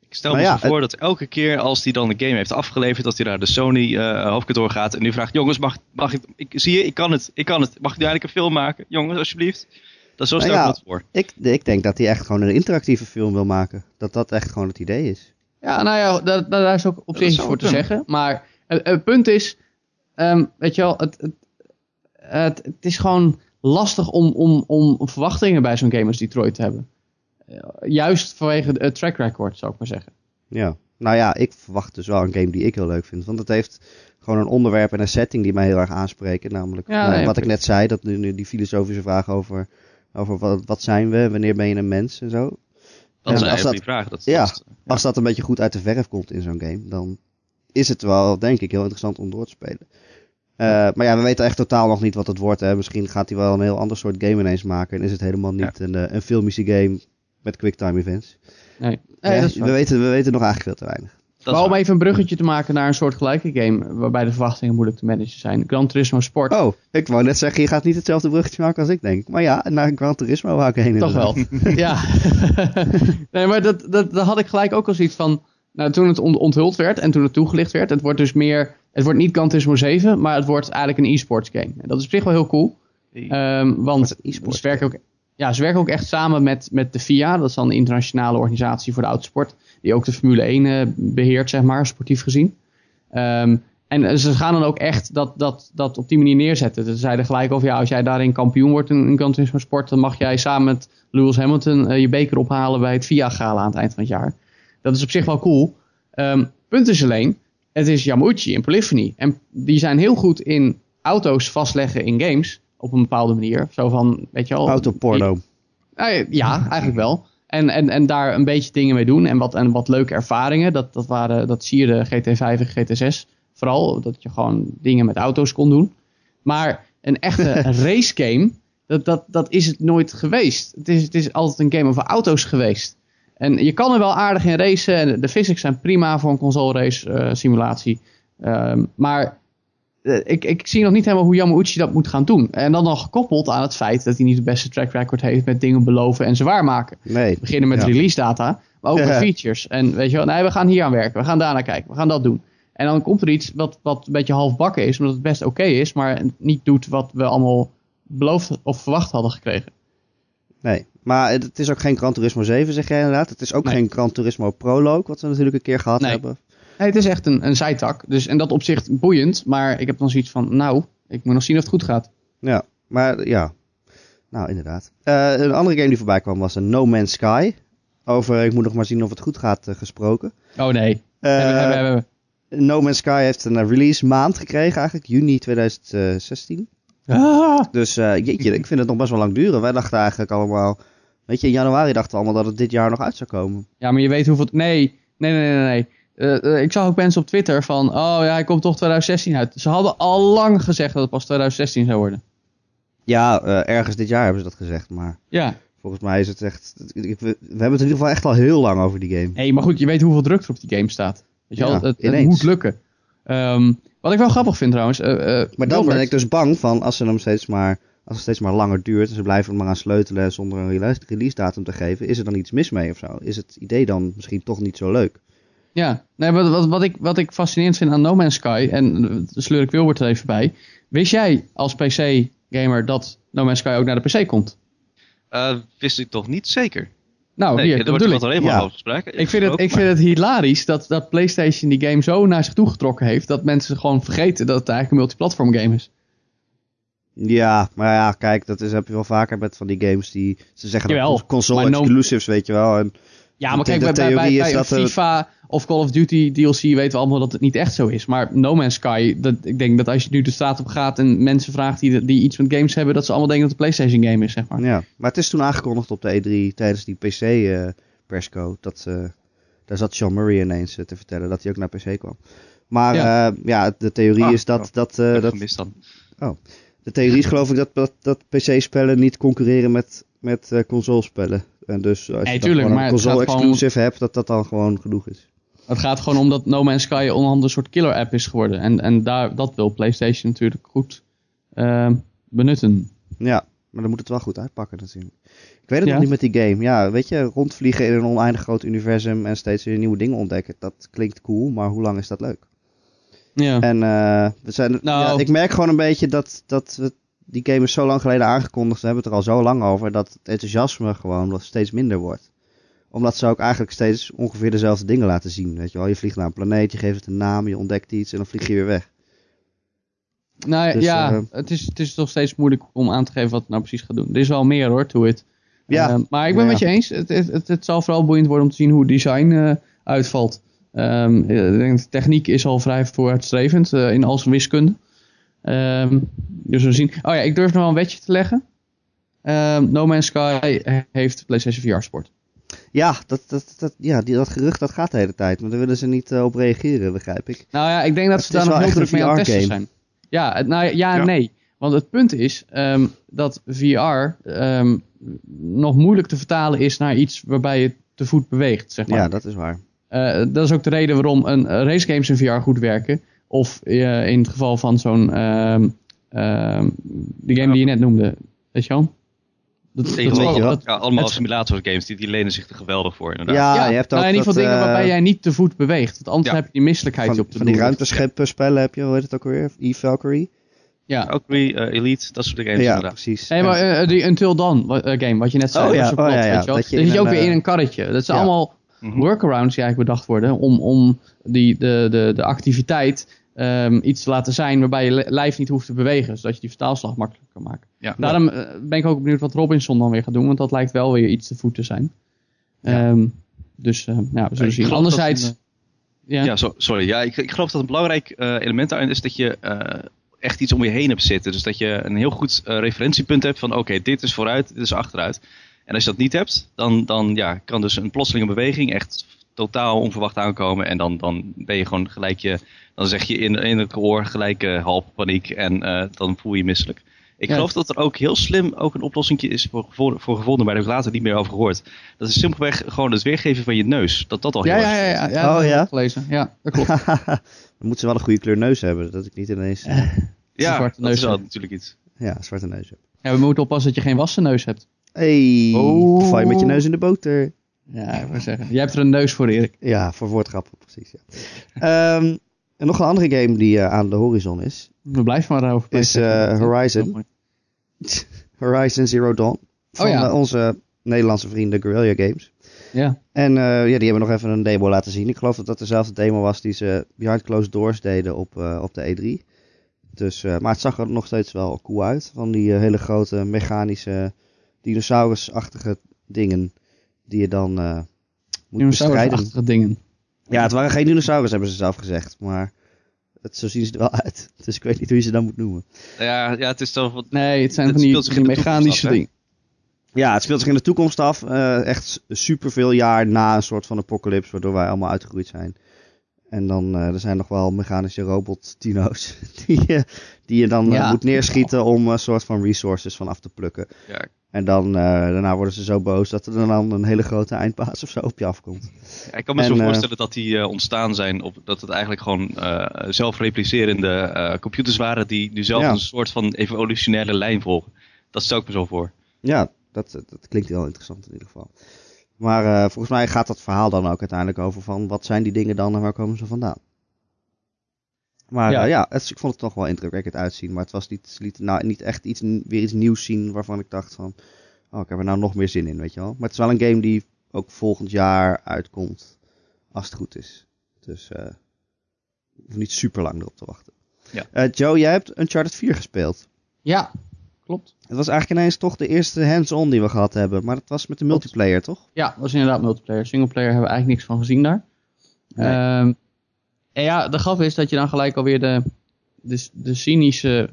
Ik stel maar me ja, voor het... dat elke keer als hij dan de game heeft afgeleverd, dat hij naar de Sony uh, hoofdkantoor gaat en nu vraagt, jongens, mag, mag ik, ik, zie je, ik kan het, ik kan het. Mag ik nu eigenlijk een film maken? Jongens, alsjeblieft. Dat is zo stel ik ja, dat voor. Ik, ik denk dat hij echt gewoon een interactieve film wil maken. Dat dat echt gewoon het idee is. Ja, nou ja, daar, daar is ook op zich iets voor te zeggen. Maar het, het punt is, um, weet je wel, het, het, het, het is gewoon lastig om, om, om verwachtingen bij zo'n game als Detroit te hebben. Juist vanwege het track record, zou ik maar zeggen. Ja, nou ja, ik verwacht dus wel een game die ik heel leuk vind. Want het heeft gewoon een onderwerp en een setting die mij heel erg aanspreken. Namelijk ja, nou, nee, wat ik net zei, dat die, die filosofische vraag over, over wat, wat zijn we, wanneer ben je een mens en zo. Dat en is als dat, die vraag. Dat, ja, dat, ja. Als dat een beetje goed uit de verf komt in zo'n game, dan is het wel, denk ik, heel interessant om door te spelen. Uh, maar ja, we weten echt totaal nog niet wat het wordt. Hè. Misschien gaat hij wel een heel ander soort game ineens maken en is het helemaal niet ja. een, een filmische game met quicktime events. Nee. Nee, ja, dat is we, weten, we weten nog eigenlijk veel te weinig. Maar om even een bruggetje te maken naar een soort gelijke game waarbij de verwachtingen moeilijk te managen zijn. Gran Turismo Sport. Oh, ik wou net zeggen, je gaat niet hetzelfde bruggetje maken als ik denk. Maar ja, naar Gran Turismo wou ik heen. Toch wel. Ja. Nee, maar dat, dat, dat had ik gelijk ook als iets van, nou, toen het onthuld werd en toen het toegelicht werd. Het wordt dus meer, het wordt niet Gran Turismo zeven, maar het wordt eigenlijk een e-sports game. En dat is op zich wel heel cool. Um, want e-sports werkt ook... Ja, ze werken ook echt samen met, met de F I A. Dat is dan de internationale organisatie voor de autosport. Die ook de Formule één uh, beheert, zeg maar, sportief gezien. Um, en ze gaan dan ook echt dat, dat, dat op die manier neerzetten. Ze zeiden gelijk over, ja, als jij daarin kampioen wordt in, in Gran Turismo Sport, dan mag jij samen met Lewis Hamilton uh, je beker ophalen bij het F I A-gala aan het eind van het jaar. Dat is op zich wel cool. Um, punt is alleen, het is Yamauchi en Polyphony. En die zijn heel goed in auto's vastleggen in games. Op een bepaalde manier. Zo van, weet je al... Autoporno. Ja, ja, eigenlijk wel. En, en, en daar een beetje dingen mee doen. En wat, en wat leuke ervaringen. Dat, dat, waren, dat zie je de G T vijf en G T zes. Vooral dat je gewoon dingen met auto's kon doen. Maar een echte race game, dat, dat, dat is het nooit geweest. Het is, het is altijd een game over auto's geweest. En je kan er wel aardig in racen. En de physics zijn prima voor een console race uh, simulatie. Um, maar... Ik, ik zie nog niet helemaal hoe Yamauchi dat moet gaan doen. En dan nog gekoppeld aan het feit dat hij niet het beste track record heeft met dingen beloven en ze waarmaken. Nee. We beginnen met ja. release data, maar ook ja. met features. En weet je wel, nee, we gaan hier aan werken, we gaan daarnaar kijken, we gaan dat doen. En dan komt er iets wat, wat een beetje halfbakken is, omdat het best oké okay is, maar niet doet wat we allemaal beloofd of verwacht hadden gekregen. Nee, maar het is ook geen Gran Turismo zeven, zeg jij inderdaad. Het is ook nee. geen Gran Turismo Prologue, wat we natuurlijk een keer gehad nee. hebben. Nee, het is echt een, een zijtak. Dus in dat opzicht boeiend. Maar ik heb dan zoiets van, nou, ik moet nog zien of het goed gaat. Ja, maar ja. Nou, inderdaad. Uh, een andere game die voorbij kwam was een No Man's Sky. Over, ik moet nog maar zien of het goed gaat uh, gesproken. Oh nee. Uh, hebben, hebben, hebben. No Man's Sky heeft een release maand gekregen eigenlijk. Juni twintig zestien. Ah. Dus uh, jeetje, ik vind het nog best wel lang duren. Wij dachten eigenlijk allemaal... Weet je, in januari dachten we allemaal dat het dit jaar nog uit zou komen. Ja, maar je weet hoeveel... Nee, nee, nee, nee, nee. Uh, ik zag ook mensen op Twitter van, oh ja, hij komt toch twintig zestien uit. Ze hadden al lang gezegd dat het pas twintig zestien zou worden. Ja, uh, ergens dit jaar hebben ze dat gezegd, maar ja. volgens mij is het echt... Ik, we, we hebben het in ieder geval echt al heel lang over die game. Nee, maar goed, je weet hoeveel druk er op die game staat. Weet je ja, al, het, het moet lukken. Um, wat ik wel grappig vind trouwens... Uh, uh, maar dan Robert, ben ik dus bang van, als ze hem steeds maar als het steeds maar langer duurt en ze blijven er maar aan sleutelen zonder een release, release datum te geven, is er dan iets mis mee of zo? Is het idee dan misschien toch niet zo leuk? Ja, nee, wat, wat, wat, ik, wat ik fascinerend vind aan No Man's Sky, en sleur ik Wilbert er even bij, wist jij als P C-gamer dat No Man's Sky ook naar de P C komt? Uh, wist ik toch niet zeker. Nou, nee, hier, dat bedoel ik. Alleen maar ja. Gesprek. Ik, ik, vind het, ik vind het hilarisch dat, dat PlayStation die game zo naar zich toe getrokken heeft, dat mensen gewoon vergeten dat het eigenlijk een multiplatform game is. Ja, maar ja, kijk, dat is, heb je wel vaker met van die games die, ze zeggen jawel, dat console exclusives, no, weet je wel. En ja, maar kijk, de bij, bij, bij dat FIFA het... of Call of Duty D L C weten we allemaal dat het niet echt zo is. Maar No Man's Sky, dat, ik denk dat als je nu de straat op gaat en mensen vraagt die, die iets met games hebben, dat ze allemaal denken dat het een PlayStation game is, zeg maar. Ja, maar het is toen aangekondigd op de E drie tijdens die P C-persco. Uh, dat uh, daar zat Sean Murray ineens uh, te vertellen dat hij ook naar P C kwam. Maar ja, uh, ja de theorie ah, is dat... Oh, dat, uh, dat... gemist dan. Oh. De theorie is geloof ik dat, dat, dat P C-spellen niet concurreren met, met uh, console-spellen. En dus als je hey, tuurlijk, een console-exclusive gewoon... hebt, dat dat dan gewoon genoeg is. Het gaat gewoon om dat No Man's Sky onderhand een soort killer-app is geworden. En, en daar, dat wil PlayStation natuurlijk goed uh, benutten. Ja, maar dan moet het wel goed uitpakken natuurlijk. Ik weet het ja. nog niet met die game. Ja, weet je, rondvliegen in een oneindig groot universum en steeds weer nieuwe dingen ontdekken. Dat klinkt cool, maar hoe lang is dat leuk? Ja. En uh, we zijn, nou, ja, ik merk gewoon een beetje dat, dat we die game is zo lang geleden aangekondigd. We hebben het er al zo lang over dat het enthousiasme gewoon steeds minder wordt. Omdat ze ook eigenlijk steeds ongeveer dezelfde dingen laten zien. Weet je wel, je vliegt naar een planeet, je geeft het een naam, je ontdekt iets en dan vlieg je weer weg. Nou dus, ja, uh, het, is, het is nog steeds moeilijk om aan te geven wat het nou precies gaat doen. Er is wel meer hoor, to it. Ja, uh, maar ik ben ja. met je eens, het, het, het, het zal vooral boeiend worden om te zien hoe het design uh, uitvalt. Um, ik denk de techniek is al vrij vooruitstrevend uh, in al zijn wiskunde. Um, dus we zien. Oh ja, ik durf nog wel een wedje te leggen. Um, No Man's Sky heeft PlayStation V R Sport. Ja, dat, dat, dat, ja die, dat gerucht dat gaat de hele tijd. Maar daar willen ze niet uh, op reageren, begrijp ik. Nou ja, ik denk dat ze daar nog heel druk mee aan het testen zijn. Ja, nou, ja, ja, ja, nee. Want het punt is um, dat V R um, nog moeilijk te vertalen is naar iets waarbij je te voet beweegt, zeg maar. Ja, dat is waar. Uh, dat is ook de reden waarom een, uh, racegames in V R goed werken. Of uh, in het geval van zo'n... Uh, uh, die game die je net noemde. Weet je wel? Dat, dat, dat, dat, dat, ja, allemaal simulatorgames. Die, die lenen zich er geweldig voor inderdaad. Ja, ja, je hebt ook nou, in ieder geval dingen waarbij jij niet te voet beweegt. Want anders ja. heb je die misselijkheid van, op de van die ruimtescheppenspellen heb je, hoe heet het ook alweer? E-Valkyrie. Ja, Valkyrie, uh, Elite, dat soort games ja, inderdaad. Precies. Nee, maar uh, die Until Dawn uh, game, wat je net zei. Oh ja, plot, oh, ja, ja. Weet je dat je in, zit je ook weer in een karretje. Dat zijn ja. allemaal... workarounds die eigenlijk bedacht worden om, om die, de, de, de activiteit um, iets te laten zijn waarbij je lijf niet hoeft te bewegen, zodat je die vertaalslag makkelijker kan maken. Ja, daarom uh, ben ik ook benieuwd wat Robinson dan weer gaat doen, want dat lijkt wel weer iets te voet te zijn. Ja. Um, dus uh, ja, we zullen zien. Anderzijds... Een, uh, ja, ja so, sorry. Ja, ik, ik geloof dat een belangrijk uh, element daarin is dat je uh, echt iets om je heen hebt zitten. Dus dat je een heel goed uh, referentiepunt hebt van oké, okay, dit is vooruit, dit is achteruit. En als je dat niet hebt, dan, dan ja, kan dus een plotselinge beweging echt totaal onverwacht aankomen. En dan, dan ben je gewoon gelijk je, dan zeg je in, in het oor gelijk uh, halp paniek en uh, dan voel je je misselijk. Ik ja. geloof dat er ook heel slim ook een oplossing is voor, voor, voor gevonden, maar daar heb ik later niet meer over gehoord. Dat is simpelweg gewoon het weergeven van je neus. Dat dat al heel ja, erg ja, ja, ja, ja, oh, dat ja? heb ik gelezen. Ja, dat klopt. Dan moeten ze wel een goede kleur neus hebben, dat ik niet ineens... ja, dat neus is wel natuurlijk iets. Ja, zwarte neus heb. Ja, we moeten oppassen dat je geen wassen neus hebt. Hey, oh. Val je met je neus in de boter. Ja, ik wil zeggen. Jij hebt er een neus voor, Erik. Ja, voor woordgrappen, precies. Ja. um, en nog een andere game die uh, aan de horizon is. We blijven maar over. Is uh, Horizon. Horizon Zero Dawn. Van oh, ja. uh, onze Nederlandse vrienden Guerrilla Games. Ja. En uh, ja, die hebben nog even een demo laten zien. Ik geloof dat dat dezelfde demo was die ze Behind Closed Doors deden op, uh, op de E drie. Dus, uh, maar het zag er nog steeds wel cool uit. Van die uh, hele grote mechanische... dinosaurusachtige dingen die je dan uh, moet bestrijden. Dingen. Ja, het waren geen dinosaurus, hebben ze zelf gezegd, maar het, zo zien ze er wel uit. Dus ik weet niet hoe je ze dan moet noemen. Ja, ja het is toch wat. Nee, het zijn het van die, zich die mechanische dingen. Ja, het speelt zich in de toekomst af, uh, echt superveel jaar na een soort van apocalypse, waardoor wij allemaal uitgegroeid zijn. En dan uh, er zijn nog wel mechanische robot-dino's die, uh, die je dan ja, uh, moet neerschieten om een uh, soort van resources van af te plukken. Ja. En dan, uh, daarna worden ze zo boos dat er dan een hele grote eindbaas of zo op je afkomt. Ja, ik kan me en, zo voorstellen dat die uh, ontstaan zijn, op, dat het eigenlijk gewoon uh, zelfreplicerende uh, computers waren die nu zelf ja. een soort van evolutionaire lijn volgen. dat stel ik me zo voor. Ja, dat, dat klinkt heel interessant in ieder geval. Maar uh, volgens mij gaat dat verhaal dan ook uiteindelijk over van wat zijn die dingen dan en waar komen ze vandaan. Maar ja, uh, ja het, ik vond het toch wel indrukwekkend uitzien. Maar het was niet, liet, nou, niet echt iets, weer iets nieuws zien waarvan ik dacht van... Oh, ik heb er nou nog meer zin in, weet je wel. Maar het is wel een game die ook volgend jaar uitkomt als het goed is. Dus uh, ik hoef niet super lang erop te wachten. Ja. Uh, Joe, jij hebt Uncharted vier gespeeld. Ja, klopt. Het was eigenlijk ineens toch de eerste hands-on die we gehad hebben. Maar dat was met de multiplayer, klopt. Toch? Ja, dat was inderdaad multiplayer. Singleplayer hebben we eigenlijk niks van gezien daar. Nee. Um, en ja, de grap is dat je dan gelijk alweer de, de, de cynische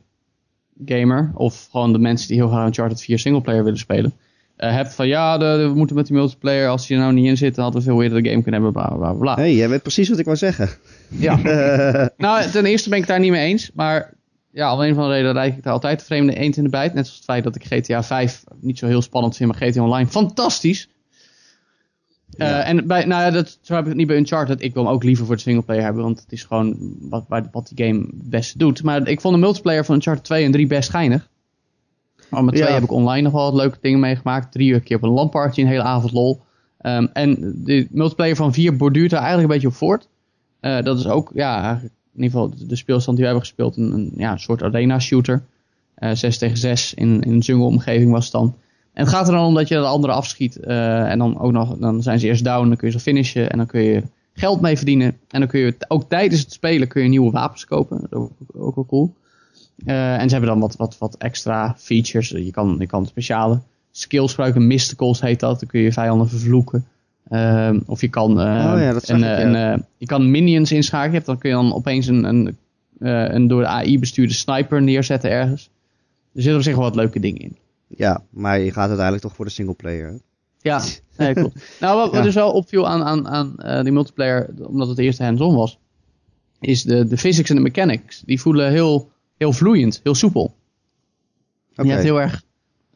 gamer... of gewoon de mensen die heel graag Uncharted vier singleplayer willen spelen... Uh, hebt van ja, de, we moeten met die multiplayer... als die er nou niet in zit, dan hadden we veel eerder de game kunnen hebben... bla bla bla. Hey, jij weet precies wat ik wou zeggen. Ja. Nou, ten eerste ben ik het daar niet mee eens... maar ja, om een van de redenen rijd ik daar altijd de vreemde eend in de bijt... net zoals het feit dat ik G T A vijf niet zo heel spannend vind... maar G T A Online fantastisch... Uh, ja. En bij, nou ja, dat, zo heb ik het niet bij Uncharted. Ik wil hem ook liever voor de singleplayer hebben. Want het is gewoon wat, wat die game best doet. Maar ik vond de multiplayer van Uncharted twee en drie best geinig. Maar met ja. twee heb ik online nog wel wat leuke dingen meegemaakt. Drie keer op een LAN-party een hele avond lol. Um, en de multiplayer van vier borduurt daar eigenlijk een beetje op voort. Uh, dat is ook, ja, in ieder geval de speelstand die we hebben gespeeld. Een, een ja, soort arena-shooter. Uh, zes tegen zes in, in een jungle-omgeving was het dan. En het gaat er dan om dat je de anderen afschiet. Uh, en dan ook nog, dan zijn ze eerst down. Dan kun je ze finishen. En dan kun je geld mee verdienen. En dan kun je ook tijdens het spelen kun je nieuwe wapens kopen. Dat is ook, ook wel cool. Uh, en ze hebben dan wat, wat, wat extra features. Je kan, je kan speciale skills gebruiken. Mysticals heet dat. Dan kun je vijanden vervloeken. Uh, of je kan, uh, oh ja, dat een, ik, ja. een, uh, je kan minions inschakelen. Dan kun je dan opeens een, een, uh, een door de A I bestuurde sniper neerzetten ergens. Er zitten op zich wel wat leuke dingen in. Ja, maar je gaat uiteindelijk toch voor de singleplayer, hè? Ja, nee, klopt. Nou, wat ja. dus wel opviel aan, aan, aan uh, die multiplayer, omdat het de eerste hands-on was, is de, de physics en de mechanics. Die voelen heel, heel vloeiend, heel soepel. Okay. Je hebt heel erg...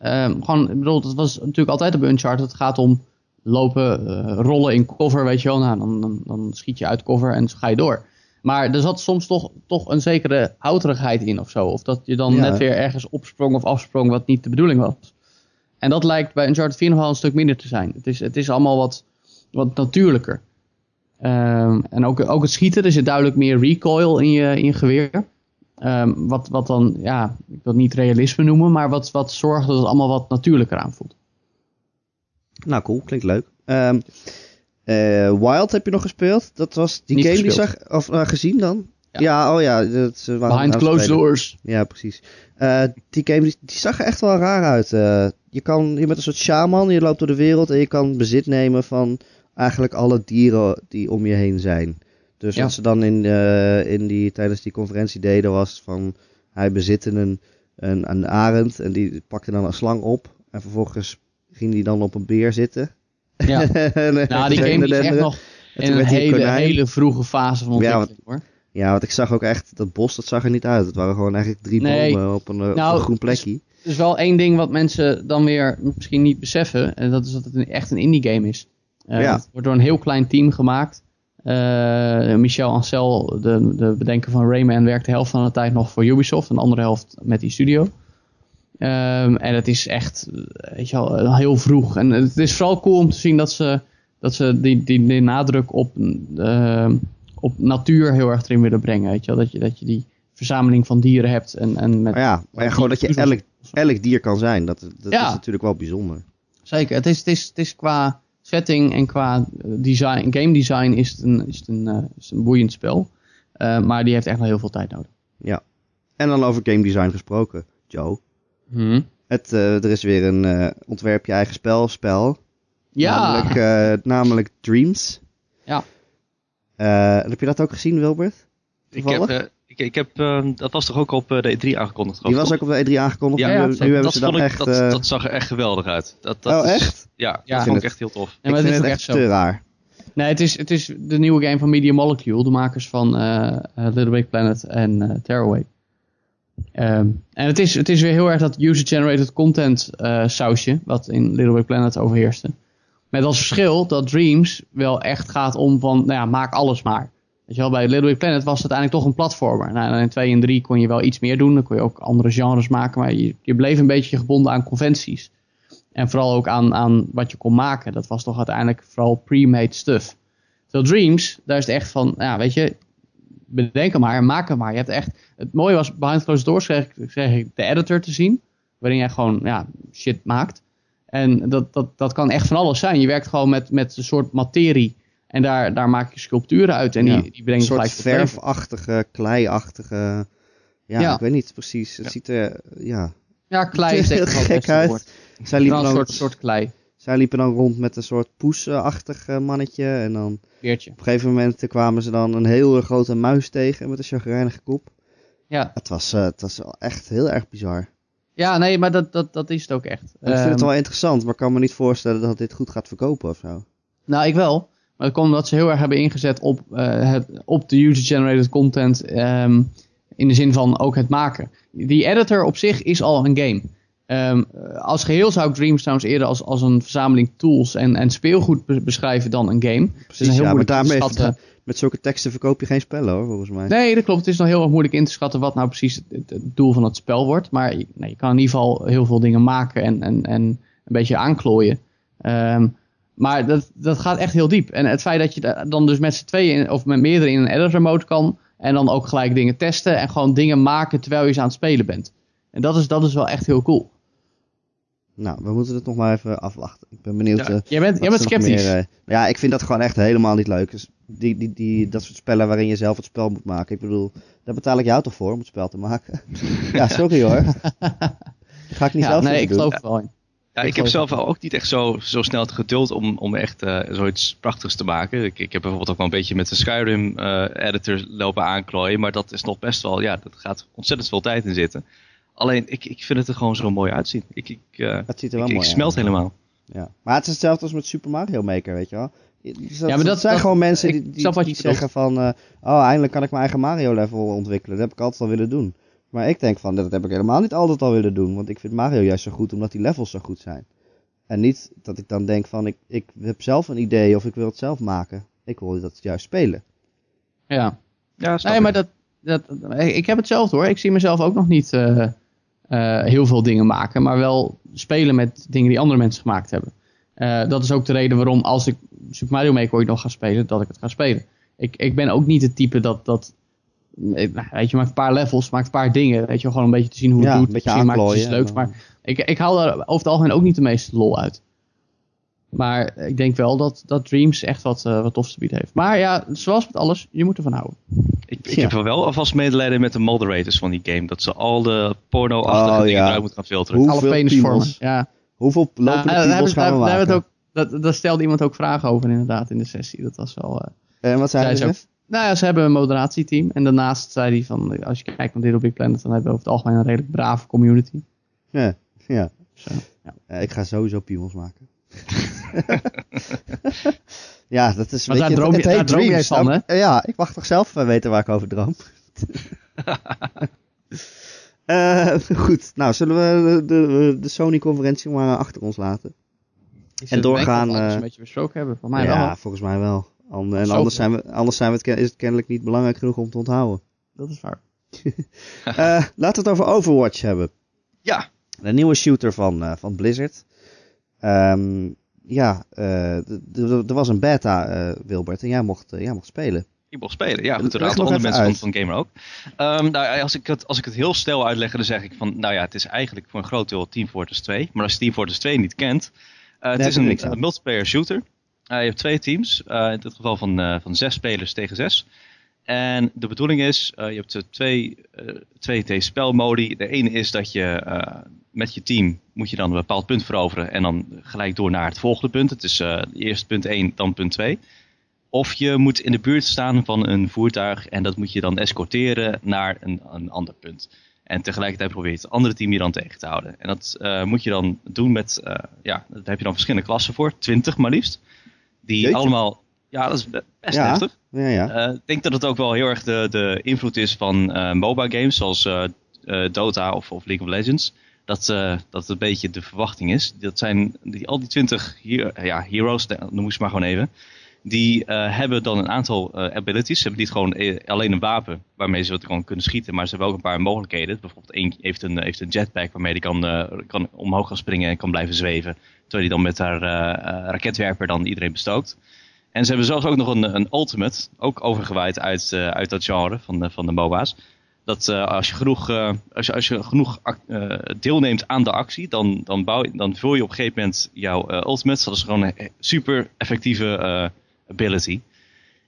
Um, gewoon, ik bedoel, dat was natuurlijk altijd bij Uncharted. Het gaat om lopen, uh, rollen in cover, weet je wel. Nou, dan, dan, dan schiet je uit cover en zo ga je door. Maar er zat soms toch, toch een zekere houterigheid in of zo. Of dat je dan ja. net weer ergens opsprong of afsprong wat niet de bedoeling was. En dat lijkt bij Uncharted vier nog wel een stuk minder te zijn. Het is, het is allemaal wat, wat natuurlijker. Um, en ook, ook het schieten. Er zit duidelijk meer recoil in je, in je geweer. Um, wat, wat dan, ja, ik wil het niet realisme noemen. Maar wat, wat zorgt dat het allemaal wat natuurlijker aanvoelt. Nou, cool. Klinkt leuk. Um... Uh, Wild heb je nog gespeeld? Dat was die Niet game gespeeld. die zag, of uh, gezien dan? Ja, ja oh ja. Dat, uh, Behind closed spelen. doors. Ja, precies. Uh, die game die, die zag er echt wel raar uit. Uh, je kan, je bent een soort shaman, je loopt door de wereld en je kan bezit nemen van eigenlijk alle dieren die om je heen zijn. Dus ja. wat ze dan in, uh, in die, tijdens die conferentie deden was van, hij bezitte een, een, een arend en die pakte dan een slang op en vervolgens ging die dan op een beer zitten. Ja, nou, die game is echt nog in een hele, hele vroege fase van ontwikkeling, ja, hoor. Ja, want ik zag ook echt, dat bos, dat zag er niet uit. Het waren gewoon eigenlijk drie nee, bomen op een, nou, op een groen plekje. Er is, is wel één ding wat mensen dan weer misschien niet beseffen. En dat is dat het een, echt een indie game is. Uh, ja. Het wordt door een heel klein team gemaakt. Uh, Michel Ancel, de, de bedenker van Rayman, werkt de helft van de tijd nog voor Ubisoft. En de andere helft met die studio. Um, en het is echt, weet je wel, heel vroeg. En het is vooral cool om te zien dat ze, dat ze die, die, die nadruk op, uh, op natuur heel erg erin willen brengen. Weet je wel? Dat, je, dat je die verzameling van dieren hebt. En, en met maar ja, maar ja gewoon dat je elk, elk dier kan zijn. Dat, dat ja. is natuurlijk wel bijzonder. Zeker. Het is, het is, het is qua setting en qua design, game design is het een, is het een, uh, is een boeiend spel. Uh, maar die heeft echt nog heel veel tijd nodig. Ja. En dan over game design gesproken, Joe. Hmm. Het, uh, er is weer een uh, ontwerp je eigen spel spel. Ja. Namelijk, uh, namelijk Dreams. Ja. Uh, heb je dat ook gezien, Wilbert? Toevallig? Ik heb, uh, ik, ik heb uh, dat was toch ook op uh, de E drie aangekondigd? Die was ook op de E drie aangekondigd. Ja, ja, nu, dat, nu hebben ze dan ik, echt. Dat, uh... dat zag er echt geweldig uit. Dat, dat oh, echt? Is, ja, ja, dat vond ik echt heel tof. Ja, maar ik vind het, is het echt zo. te raar. Nee, het is, het is de nieuwe game van Media Molecule, de makers van uh, Little Big Planet en uh, Tearaway. Um, en het is, het is weer heel erg dat user-generated content uh, sausje, wat in Little Big Planet overheerste. Met als verschil dat Dreams wel echt gaat om van, nou ja, maak alles maar. Weet je wel, bij Little Big Planet was het uiteindelijk toch een platformer. Nou, en in twee en drie kon je wel iets meer doen. Dan kon je ook andere genres maken. Maar je, je bleef een beetje gebonden aan conventies. En vooral ook aan, aan wat je kon maken. Dat was toch uiteindelijk vooral pre-made stuff. Terwijl Dreams, daar is het echt van, ja, weet je, bedenk hem maar en maak hem maar. Je hebt echt, het mooie was, behind closed doors kreeg ik, kreeg ik de editor te zien. Waarin jij gewoon ja, shit maakt. En dat, dat, dat kan echt van alles zijn. Je werkt gewoon met, met een soort materie. En daar, daar maak je sculpturen uit. En ja, die, die brengen gelijk tot leven. Een soort verfachtige, kleiachtige. Ja, ja, ik weet niet precies. Het ja. ziet er, ja. Ja, klei is echt wel best een woord. Zij liepen dan, een soort, soort klei. Zij liepen dan rond met een soort poesachtig mannetje. En dan Beertje. Op een gegeven moment kwamen ze dan een hele grote muis tegen met een chagrijnige kop. Ja. Het was, uh, het was echt heel erg bizar. Ja, nee, maar dat, dat, dat is het ook echt. En ik vind het wel interessant, maar ik kan me niet voorstellen dat dit goed gaat verkopen of zo. Nou, ik wel. Maar dat komt omdat ze heel erg hebben ingezet op, uh, het, op de user-generated content. Um, in de zin van ook het maken. Die editor op zich is al een game. Um, als geheel zou ik Dreams trouwens eerder als, als een verzameling tools en, en speelgoed be- beschrijven dan een game. Precies, dus een heel ja, maar daarmee schatten. Met zulke teksten verkoop je geen spellen hoor, volgens mij. Nee, dat klopt. Het is nog heel erg moeilijk in te schatten wat nou precies het, het, het doel van het spel wordt. Maar je, nou, je kan in ieder geval heel veel dingen maken en, en, en een beetje aanklooien. Um, maar dat, dat gaat echt heel diep. En het feit dat je dan dus met z'n tweeën in, of met meerdere in een editor mode kan. En dan ook gelijk dingen testen en gewoon dingen maken terwijl je ze aan het spelen bent. En dat is, dat is wel echt heel cool. Nou, we moeten het nog maar even afwachten. Ik ben benieuwd. Ja, uh, jij bent, jij bent sceptisch. Meer, uh, ja, ik vind dat gewoon echt helemaal niet leuk. Dus die, die, die, dat soort spellen waarin je zelf het spel moet maken. Ik bedoel, daar betaal ik jou toch voor om het spel te maken? Ja, sorry hoor. Dat ga ik niet ja, zelf nee, doen. Nee, ik geloof er wel in. Ja, ik, ik heb zelf wel ook niet echt zo, zo snel het geduld om, om echt uh, zoiets prachtigs te maken. Ik, ik heb bijvoorbeeld ook wel een beetje met de Skyrim uh, editor lopen aanklooien. Maar dat is nog best wel, ja, dat gaat ontzettend veel tijd in zitten. Alleen, ik, ik vind het er gewoon zo mooi uitzien. Ik, ik, uh, het ziet er wel ik, mooi ik smelt uit. Helemaal. Ja. Maar het is hetzelfde als met Super Mario Maker, weet je wel. Dus dat, ja, maar dat, dat zijn dat, gewoon mensen die, die, die zeggen van... Uh, oh, eindelijk kan ik mijn eigen Mario level ontwikkelen. Dat heb ik altijd al willen doen. Maar ik denk van, dat heb ik helemaal niet altijd al willen doen. Want ik vind Mario juist zo goed, omdat die levels zo goed zijn. En niet dat ik dan denk van, ik, ik heb zelf een idee of ik wil het zelf maken. Ik wil dat juist spelen. Ja. Ja, nee, ik. maar dat, dat... Ik heb hetzelfde hoor. Ik zie mezelf ook nog niet... Uh, Uh, heel veel dingen maken, maar wel spelen met dingen die andere mensen gemaakt hebben. Uh, dat is ook de reden waarom als ik Super Mario Maker ooit nog ga spelen, dat ik het ga spelen. Ik, ik ben ook niet het type dat, dat nou, weet je, maakt een paar levels, maakt een paar dingen, weet je, gewoon een beetje te zien hoe het ja, doet, een beetje aanklooien, maakt het leuks, maar ik, ik haal daar over het algemeen ook niet de meeste lol uit. Maar ik denk wel dat, dat Dreams echt wat, uh, wat tofs te bieden heeft. Maar ja, zoals met alles, je moet ervan houden. Ik, ik ja. heb wel alvast medelijden met de moderators van die game. Dat ze al de porno-achtige oh, dingen ja. eruit moeten gaan filteren. Hoeveel alle penisvormen. Ja. Hoeveel lopende nou, piemels gaan we maken? Daar, daar, daar stelde iemand ook vragen over inderdaad in de sessie. Dat was wel... Uh, en wat zei hij ze? Ook, nou ja, ze hebben een moderatieteam. En daarnaast zei hij van... Als je kijkt naar Little Big Planet, dan hebben we over het algemeen een redelijk brave community. Ja, ja. Zo, ja. Uh, ik ga sowieso piemels maken. Ja, dat is maar daar droom je, het daar droom je van, hè? Ja, ik mag toch zelf weten waar ik over droom. uh, goed, nou zullen we de, de Sony-conferentie maar achter ons laten. Is en doorgaan. Uh, een beetje besproken hebben, van mij ja, wel. Ja, volgens mij wel. And, en anders, zijn we, anders zijn we het, is het kennelijk niet belangrijk genoeg om te onthouden. Dat is waar. uh, laten we het over Overwatch hebben. Ja. De nieuwe shooter van, uh, van Blizzard. Um, ja, uh, d- d- d- er was een beta, uh, Wilbert, en jij mocht, uh, jij mocht spelen. Ik mocht spelen, ja. Goed, een aantal andere mensen uit. van Gamer ook. Um, nou, als, ik het, als ik het heel snel uitleg, dan zeg ik van, nou ja, het is eigenlijk voor een groot deel Team Fortress twee. Maar als je Team Fortress twee niet kent, uh, het is een, een multiplayer shooter. Uh, je hebt twee teams, uh, in dit geval van, uh, van zes spelers tegen zes. En de bedoeling is, uh, je hebt uh, twee, uh, twee T-spelmodi. De ene is dat je uh, met je team moet je dan een bepaald punt veroveren. En dan gelijk door naar het volgende punt. Het is uh, eerst punt één, dan punt twee. Of je moet in de buurt staan van een voertuig. En dat moet je dan escorteren naar een, een ander punt. En tegelijkertijd probeert het andere team je dan tegen te houden. En dat uh, moet je dan doen met, uh, ja, daar heb je dan verschillende klassen voor. twintig maar liefst. Die Jeetje. allemaal... Ja, dat is best ja, heftig. Ja, ja. Uh, ik denk dat het ook wel heel erg de, de invloed is van uh, MOBA games zoals uh, uh, Dota of, of League of Legends. Dat, uh, dat het een beetje de verwachting is. Dat zijn die, al die twintig hier, ja, heroes, noem ik ze maar gewoon even. Die uh, hebben dan een aantal uh, abilities. Ze hebben niet gewoon e- alleen een wapen waarmee ze gewoon kunnen schieten. Maar ze hebben ook een paar mogelijkheden. Bijvoorbeeld één heeft een, heeft een jetpack waarmee hij kan, uh, kan omhoog gaan springen en kan blijven zweven. Terwijl hij dan met haar uh, raketwerper dan iedereen bestookt. En ze hebben zelfs ook nog een, een ultimate. Ook overgewaaid uit, uh, uit dat genre van, uh, van de MOBA's. Dat uh, als je genoeg, uh, als je, als je genoeg act, uh, deelneemt aan de actie, dan, dan, bouw, dan vul je op een gegeven moment jouw uh, ultimate. Dat is gewoon een super effectieve uh, ability.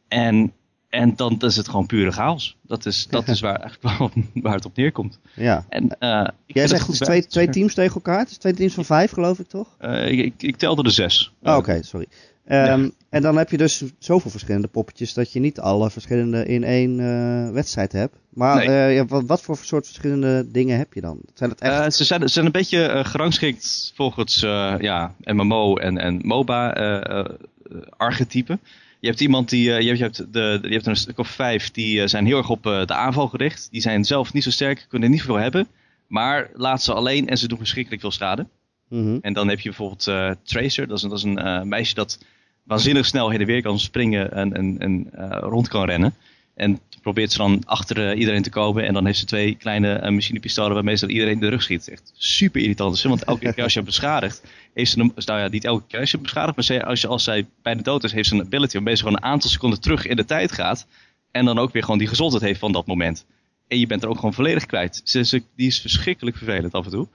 En, en dan is het gewoon pure chaos. Dat is, dat is waar, waar, waar het op neerkomt. Ja. En, uh, ik Jij zegt goed twee, twee teams tegen elkaar? Twee teams van vijf, geloof ik, toch? Uh, ik, ik, ik telde er zes. Oh, Oké, okay, sorry. Um, ja. En dan heb je dus zoveel verschillende poppetjes dat je niet alle verschillende in één uh, wedstrijd hebt. Maar nee. uh, ja, wat, wat voor soort verschillende dingen heb je dan? Zijn het echt... uh, ze, zijn, ze zijn een beetje uh, gerangschikt volgens uh, ja, M M O en, en MOBA uh, uh, archetypen. Je hebt iemand die, uh, je, hebt, je, hebt de, je hebt een stuk of vijf die uh, zijn heel erg op uh, de aanval gericht. Die zijn zelf niet zo sterk, kunnen niet veel hebben. Maar laat ze alleen en ze doen verschrikkelijk veel schade. Mm-hmm. En dan heb je bijvoorbeeld uh, Tracer. Dat is, dat is een uh, meisje dat waanzinnig snel heen en weer kan springen en, en, en uh, rond kan rennen. En probeert ze dan achter uh, iedereen te komen. En dan heeft ze twee kleine uh, machinepistolen waarmee ze iedereen in de rug schiet. Echt super irritant is. Want elke keer als je beschadigd, heeft ze een, nou ja, niet elke keer als je beschadigd, maar ze, als, je, als zij bijna dood is, heeft ze een ability waarmee ze gewoon een aantal seconden terug in de tijd gaat. En dan ook weer gewoon die gezondheid heeft van dat moment. En je bent er ook gewoon volledig kwijt. Ze, ze, die is verschrikkelijk vervelend af en toe.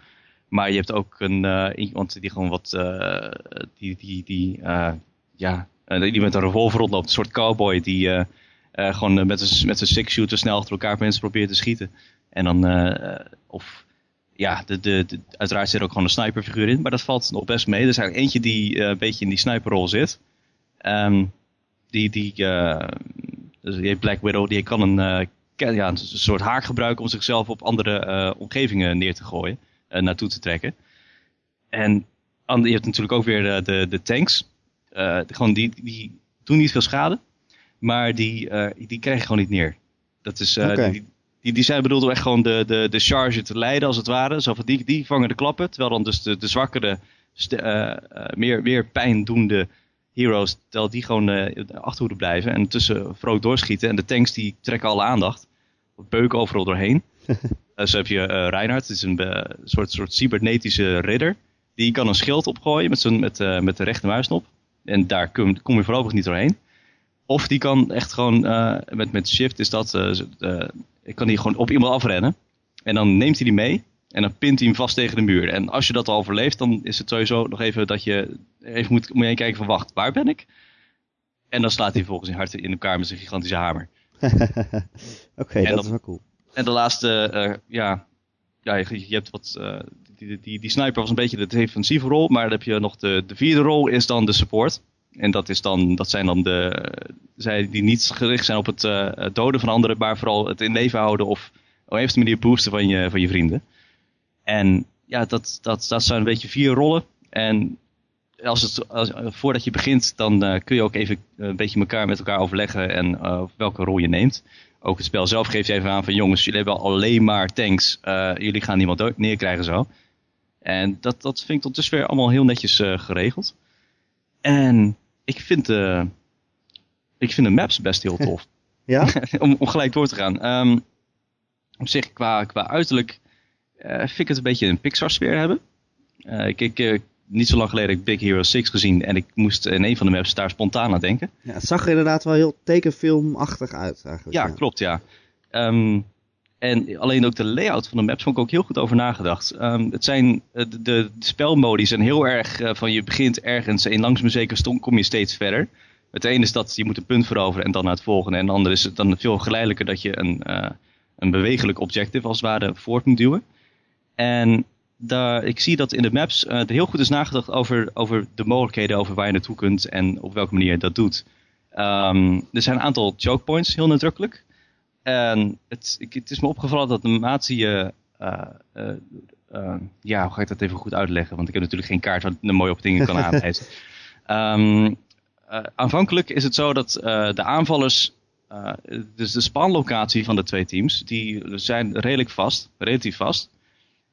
Maar je hebt ook een uh, iemand die gewoon wat... Uh, die... die, die uh, Ja, die met een revolver rondloopt. Een soort cowboy die uh, uh, gewoon met zijn met six-shooter snel achter elkaar mensen probeert te schieten. En dan, uh, of ja, de, de, de, uiteraard zit er ook gewoon een sniperfiguur in. Maar dat valt nog best mee. Er is eigenlijk eentje die uh, een beetje in die sniperrol zit. Um, die, die, uh, dus die Black Widow, die kan een, uh, ke- ja, een soort haak gebruiken om zichzelf op andere uh, omgevingen neer te gooien. Uh, naartoe te trekken. En and, je hebt natuurlijk ook weer uh, de, de tanks. Uh, gewoon die, die doen niet veel schade, maar die, uh, die krijg je gewoon niet neer. Dat is, uh, okay. die, die, die zijn bedoeld om echt gewoon de, de, de charge te leiden als het ware. Zo van die, die vangen de klappen, terwijl dan dus de, de zwakkere, st- uh, uh, meer, meer pijndoende heroes, terwijl die gewoon uh, in de achterhoede blijven en tussen vrolijk doorschieten. En de tanks die trekken alle aandacht, beuken overal doorheen. uh, zo heb je uh, Reinhardt, dat is een uh, soort, soort cybernetische ridder. Die kan een schild opgooien met, zijn, met, uh, met de rechter muisknop. En daar kom, kom je voorlopig niet doorheen. Of die kan echt gewoon, uh, met, met shift is dat, uh, uh, kan die gewoon op iemand afrennen. En dan neemt hij die mee en dan pint hij hem vast tegen de muur. En als je dat al overleeft, dan is het sowieso nog even dat je even moet, moet je kijken van wacht, waar ben ik? En dan slaat hij volgens zijn hart in elkaar met zijn gigantische hamer. Oké, okay, dat dan, is wel cool. En de laatste, uh, ja, ja je, je hebt wat... Uh, Die, die, die sniper was een beetje de defensieve rol, maar dan heb je nog de, de vierde rol is dan de support. En dat, is dan, dat zijn dan de zij die niet gericht zijn op het uh, doden van anderen, maar vooral het in leven houden of op een manier boosten van je, van je vrienden. En ja, dat, dat, dat zijn een beetje vier rollen. En als het, als, voordat je begint, dan uh, kun je ook even een beetje elkaar met elkaar overleggen en uh, welke rol je neemt. Ook het spel zelf geeft je even aan van jongens, jullie hebben alleen maar tanks. Uh, jullie gaan niemand dood neerkrijgen zo. En dat, dat vind ik tot dusver allemaal heel netjes uh, geregeld. En ik vind, de, ik vind de maps best heel tof. Ja? om, om gelijk door te gaan. Um, op zich, qua, qua uiterlijk, uh, vind ik het een beetje een Pixar-sfeer hebben. Uh, ik, ik, uh, niet zo lang geleden heb ik Big Hero six gezien. En ik moest in een van de maps daar spontaan aan denken. Ja, het zag er inderdaad wel heel tekenfilmachtig uit. Eigenlijk, ja, ja, klopt, ja. Um, En alleen ook de layout van de maps vond ik ook heel goed over nagedacht. Um, het zijn, de, de, de spelmodi zijn heel erg uh, van je begint ergens en langzaam zeker stom, kom je steeds verder. Het ene is dat je moet een punt veroveren en dan naar het volgende. En de andere is het dan veel geleidelijker dat je een, uh, een bewegelijk objective als het ware voort moet duwen. En daar, ik zie dat in de maps uh, er heel goed is nagedacht over, over de mogelijkheden, over waar je naartoe kunt en op welke manier je dat doet. Um, er zijn een aantal choke points, heel nadrukkelijk. En het, het is me opgevallen dat de mate je... Uh, uh, uh, ja, hoe ga ik dat even goed uitleggen? Want ik heb natuurlijk geen kaart waar ik mooi op dingen kan aanwijzen. um, uh, aanvankelijk is het zo dat uh, de aanvallers... Uh, dus de spawnlocatie van de twee teams... die zijn redelijk vast, relatief vast.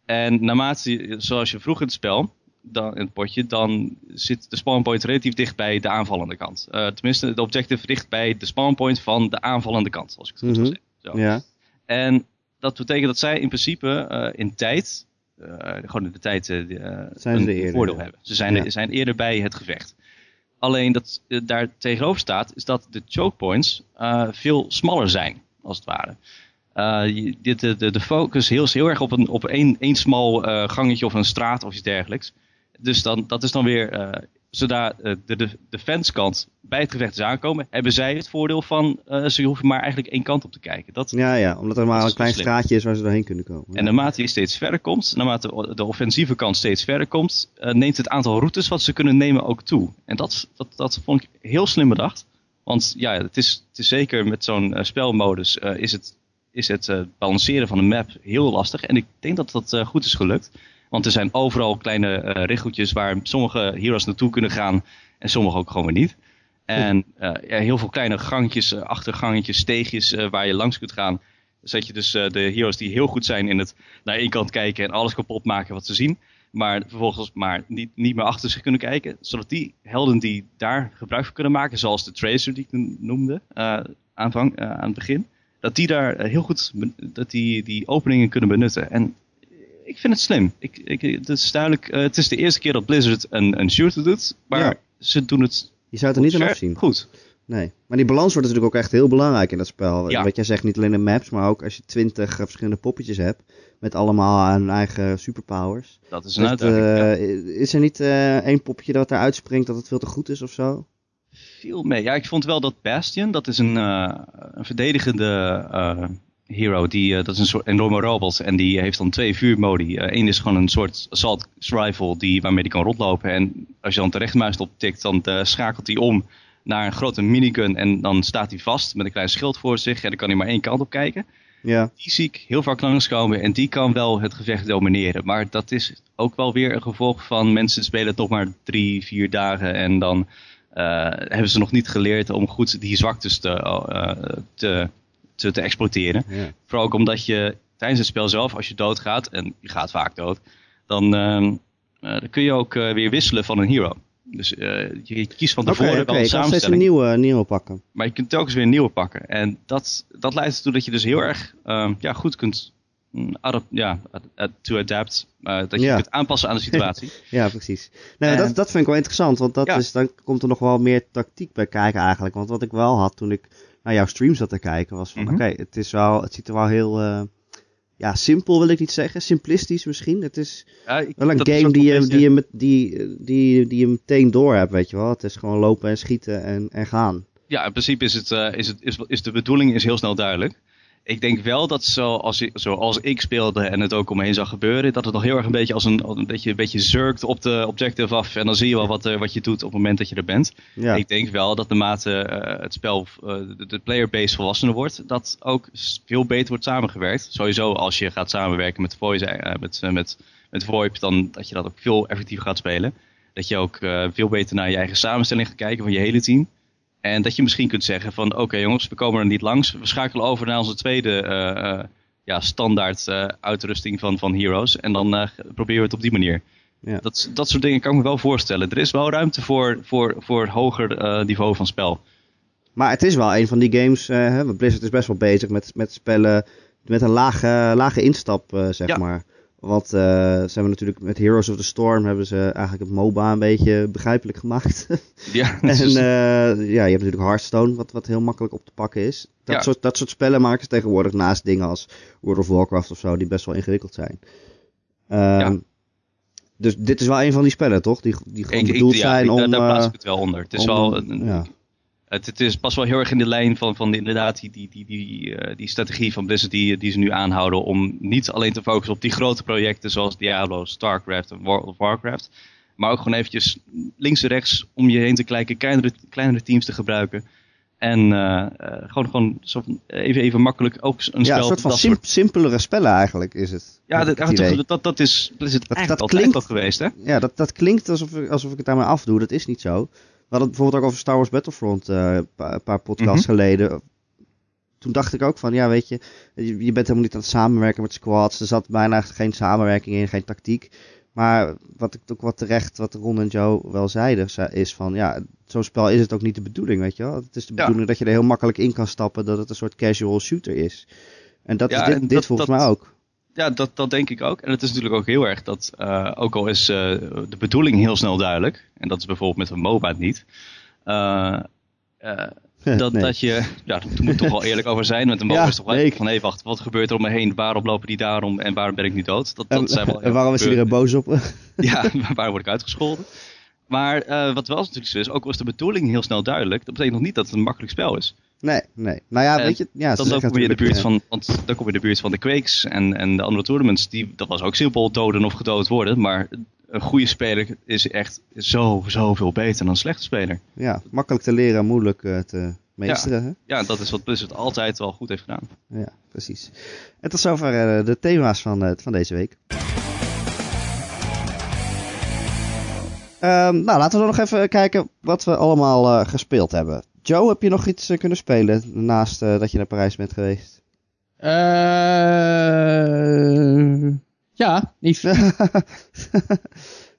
En naarmate, zoals je vroeg in het spel... dan, in het potje, dan zit de spawnpoint relatief dicht bij de aanvallende kant. Uh, tenminste, de objective ligt bij de spawnpoint van de aanvallende kant, als ik het mm-hmm. goed zeg. Zo. Ja. En dat betekent dat zij in principe uh, in tijd, uh, gewoon in de tijd, uh, een eerder, voordeel ja. hebben. Ze zijn, ja. er, zijn eerder bij het gevecht. Alleen dat uh, daar tegenover staat, is dat de choke points uh, veel smaller zijn, als het ware. Uh, de, de, de focus heel, heel erg op één een, op een, een smal uh, gangetje of een straat of iets dergelijks. Dus dan, dat is dan weer, uh, zodra uh, de, de defense kant bij het gevecht is aankomen, hebben zij het voordeel van, uh, ze hoeven maar eigenlijk één kant op te kijken. Dat, ja, ja, omdat er maar een klein slim. straatje is waar ze doorheen kunnen komen. Ja. En naarmate je steeds verder komt, naarmate de offensieve kant steeds verder komt, uh, neemt het aantal routes wat ze kunnen nemen ook toe. En dat, dat, dat vond ik heel slim bedacht. Want ja, het is, het is zeker met zo'n uh, spelmodus uh, is het... is het uh, balanceren van de map heel lastig. En ik denk dat dat uh, goed is gelukt. Want er zijn overal kleine uh, richthoekjes waar sommige heroes naartoe kunnen gaan. En sommige ook gewoon weer niet. En uh, ja, heel veel kleine gangjes, uh, achtergangetjes, steegjes uh, waar je langs kunt gaan. Zodat je dus uh, de heroes die heel goed zijn in het naar één kant kijken en alles kapot maken wat ze zien. Maar vervolgens maar niet, niet meer achter zich kunnen kijken. Zodat die helden die daar gebruik van kunnen maken, zoals de Tracer die ik noemde uh, aanvang, uh, aan het begin. Dat die daar heel goed dat die, die openingen kunnen benutten. En ik vind het slim. Ik, ik, het is duidelijk, uh, het is de eerste keer dat Blizzard een, een shooter doet. Maar ja. ze doen het... Je zou het er niet aan afzien. Goed. Nee. Maar die balans wordt natuurlijk ook echt heel belangrijk in dat spel. Ja. Wat jij zegt, niet alleen de maps, maar ook als je twintig verschillende poppetjes hebt. Met allemaal aan eigen superpowers. Dat is een dat, uitdaging. Uh, ja. Is er niet uh, één popje dat eruit springt dat het veel te goed is of zo? Viel mee. Ja, ik vond wel dat Bastion, dat is een, uh, een verdedigende uh, hero. Die, uh, dat is een soort enorme robot en die heeft dan twee vuurmodi. Uh, Eén is gewoon een soort assault rifle die, waarmee die kan rondlopen. En als je dan de rechtermuis op tikt, dan uh, schakelt hij om naar een grote minigun. En dan staat hij vast met een klein schild voor zich en dan kan hij maar één kant op kijken. Ja. Die zie ik heel vaak langskomen en die kan wel het gevecht domineren. Maar dat is ook wel weer een gevolg van mensen spelen toch maar drie, vier dagen en dan... Uh, hebben ze nog niet geleerd om goed die zwaktes te, uh, te, te, te exploiteren. Yeah. Vooral ook omdat je tijdens het spel zelf, als je doodgaat, en je gaat vaak dood, dan, uh, uh, dan kun je ook uh, weer wisselen van een hero. Dus uh, je kiest van tevoren okay, okay. wel een samenstelling. Ik kan steeds een nieuwe, nieuwe pakken. Maar je kunt telkens weer een nieuwe pakken. En dat, dat leidt ertoe dat je dus heel erg uh, ja, goed kunt... Adap- ja, to adapt. Uh, dat je ja. kunt aanpassen aan de situatie. Ja, precies. Nou, en... dat, dat vind ik wel interessant. Want dat ja. is, dan komt er nog wel meer tactiek bij kijken eigenlijk. Want wat ik wel had toen ik naar jouw stream zat te kijken was van... Mm-hmm. Oké, okay, het is wel, het ziet er wel heel... Uh, ja, simpel wil ik niet zeggen. Simplistisch misschien. Het is ja, ik, wel een game die je, die, je met, die, die, die je meteen door hebt, weet je wel. Het is gewoon lopen en schieten en, en gaan. Ja, in principe is, het, uh, is, het, is, is de bedoeling is heel snel duidelijk. Ik denk wel dat zoals, zoals ik speelde en het ook om me heen zag gebeuren... dat het nog heel erg een beetje als een, een, beetje, een beetje zurkt op de objective af... en dan zie je wel wat, uh, wat je doet op het moment dat je er bent. Ja. Ik denk wel dat naarmate uh, het spel, uh, de playerbase volwassener wordt... dat ook veel beter wordt samengewerkt. Sowieso als je gaat samenwerken met voice, uh, met, uh, met, met VoIP... dan dat je dat ook veel effectiever gaat spelen. Dat je ook uh, veel beter naar je eigen samenstelling gaat kijken van je hele team... En dat je misschien kunt zeggen van... Oké okay jongens, we komen er niet langs. We schakelen over naar onze tweede uh, uh, ja, standaard uh, uitrusting van, van heroes. En dan uh, proberen we het op die manier. Ja. Dat, dat soort dingen kan ik me wel voorstellen. Er is wel ruimte voor, voor, voor hoger uh, niveau van spel. Maar het is wel een van die games... Uh, hè, want Blizzard is best wel bezig met, met spellen... met een lage, lage instap, uh, zeg ja. maar. Want uh, ze hebben natuurlijk met Heroes of the Storm... hebben ze eigenlijk het MOBA een beetje begrijpelijk gemaakt. Ja, en is... uh, ja, je hebt natuurlijk Hearthstone... wat, wat heel makkelijk op te pakken is. Dat, ja. soort, dat soort spellen maken ze tegenwoordig naast dingen als... World of Warcraft of zo... die best wel ingewikkeld zijn. Um, ja. Dus dit is wel een van die spellen, toch? Die, die gewoon ik, bedoeld ik, ja, zijn ik, om... Daar, daar plaats ik het wel onder. Het is om, wel... Een, ja. Het, het is pas wel heel erg in de lijn van, van de, inderdaad die, die, die, die, uh, die strategie van Blizzard die, die ze nu aanhouden. Om niet alleen te focussen op die grote projecten zoals Diablo, StarCraft en World of Warcraft. Maar ook gewoon eventjes links en rechts om je heen te kijken. Kleinere, kleinere teams te gebruiken. En uh, uh, gewoon, gewoon zo even, even makkelijk ook een ja, spel. Ja, een soort van dat sim- soort... simpelere spellen eigenlijk is het. Ja, dat, het dat, dat is Blizzard dat, eigenlijk dat klinkt, al geweest. Hè? Ja, dat, dat klinkt alsof, alsof ik het daarmee afdoe. Dat is niet zo. We hadden het bijvoorbeeld ook over Star Wars Battlefront uh, een paar podcasts mm-hmm. geleden. Toen dacht ik ook van, ja weet je, je bent helemaal niet aan het samenwerken met squads. Er zat bijna geen samenwerking in, geen tactiek. Maar wat ik ook wat terecht, wat Ron en Joe wel zeiden, is van ja, zo'n spel is het ook niet de bedoeling, weet je wel. Het is de bedoeling ja. dat je er heel makkelijk in kan stappen, dat het een soort casual shooter is. En dat ja, is dit, en dit dat, volgens dat, mij ook. Ja, dat, dat denk ik ook. En het is natuurlijk ook heel erg dat, uh, ook al is uh, de bedoeling heel snel duidelijk, en dat is bijvoorbeeld met een MOBA niet, uh, uh, dat, nee. dat je, ja, daar moet toch wel eerlijk over zijn. Met een MOBA ja, is toch wel nee. van, hé, wacht, wat gebeurt er om me heen? Waarom lopen die daarom en waarom ben ik nu dood? Dat, dat en, zijn wel en waarom is iedereen boos op? Ja, waar word ik uitgescholden? Maar uh, wat wel natuurlijk zo is, ook al is de bedoeling heel snel duidelijk, dat betekent nog niet dat het een makkelijk spel is. Nee, nee. Nou ja, weet je... Ja, dan, dan, kom je in de buurt van, want dan kom je in de buurt van de Quakes en, en de andere tournaments. Die, dat was ook simpel, doden of gedood worden. Maar een goede speler is echt zo, zo veel beter dan een slechte speler. Ja, makkelijk te leren en moeilijk uh, te meesteren. Ja, hè? Ja, dat is wat Blizzard altijd wel goed heeft gedaan. Ja, precies. En tot zover uh, de thema's van, uh, van deze week. Um, nou, laten we dan nog even kijken wat we allemaal uh, gespeeld hebben. Joe, heb je nog iets uh, kunnen spelen naast uh, dat je naar Parijs bent geweest? Uh, ja, niet.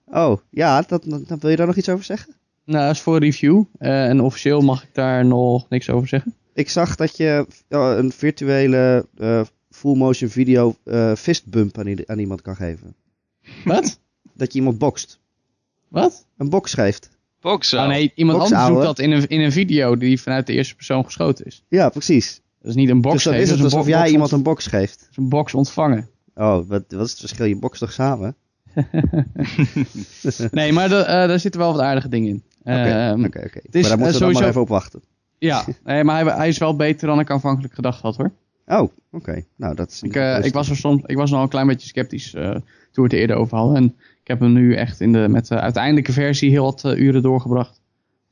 Oh, ja, dat, dat, wil je daar nog iets over zeggen? Nou, dat is voor review. Uh, en officieel mag ik daar nog niks over zeggen. Ik zag dat je uh, een virtuele uh, full motion video uh, fist bump aan, i- aan iemand kan geven. Wat? Dat je iemand bokst. Wat? Een boks geeft. Boxen. Oh nee, iemand boxen, anders doet dat in een, in een video die vanuit de eerste persoon geschoten is. Ja, precies. Dat is niet een box dus geven. Dus is het alsof jij ont... iemand een box geeft. Dat is een box ontvangen. Oh, wat, wat is het verschil? Je boxt toch samen? Nee, maar de, uh, daar zitten wel wat aardige dingen in. Oké, okay, um, oké. Okay, okay. Maar daar moeten uh, we sowieso... dan maar even op wachten. Ja, nee, maar hij, hij is wel beter dan ik aanvankelijk gedacht had, hoor. Oh, oké. Okay. Nou, dat is... Ik, uh, ik was er soms, ik was nog een klein beetje sceptisch uh, toen we het er eerder over hadden. En ik heb hem nu echt in de, met de uiteindelijke versie heel wat uh, uren doorgebracht.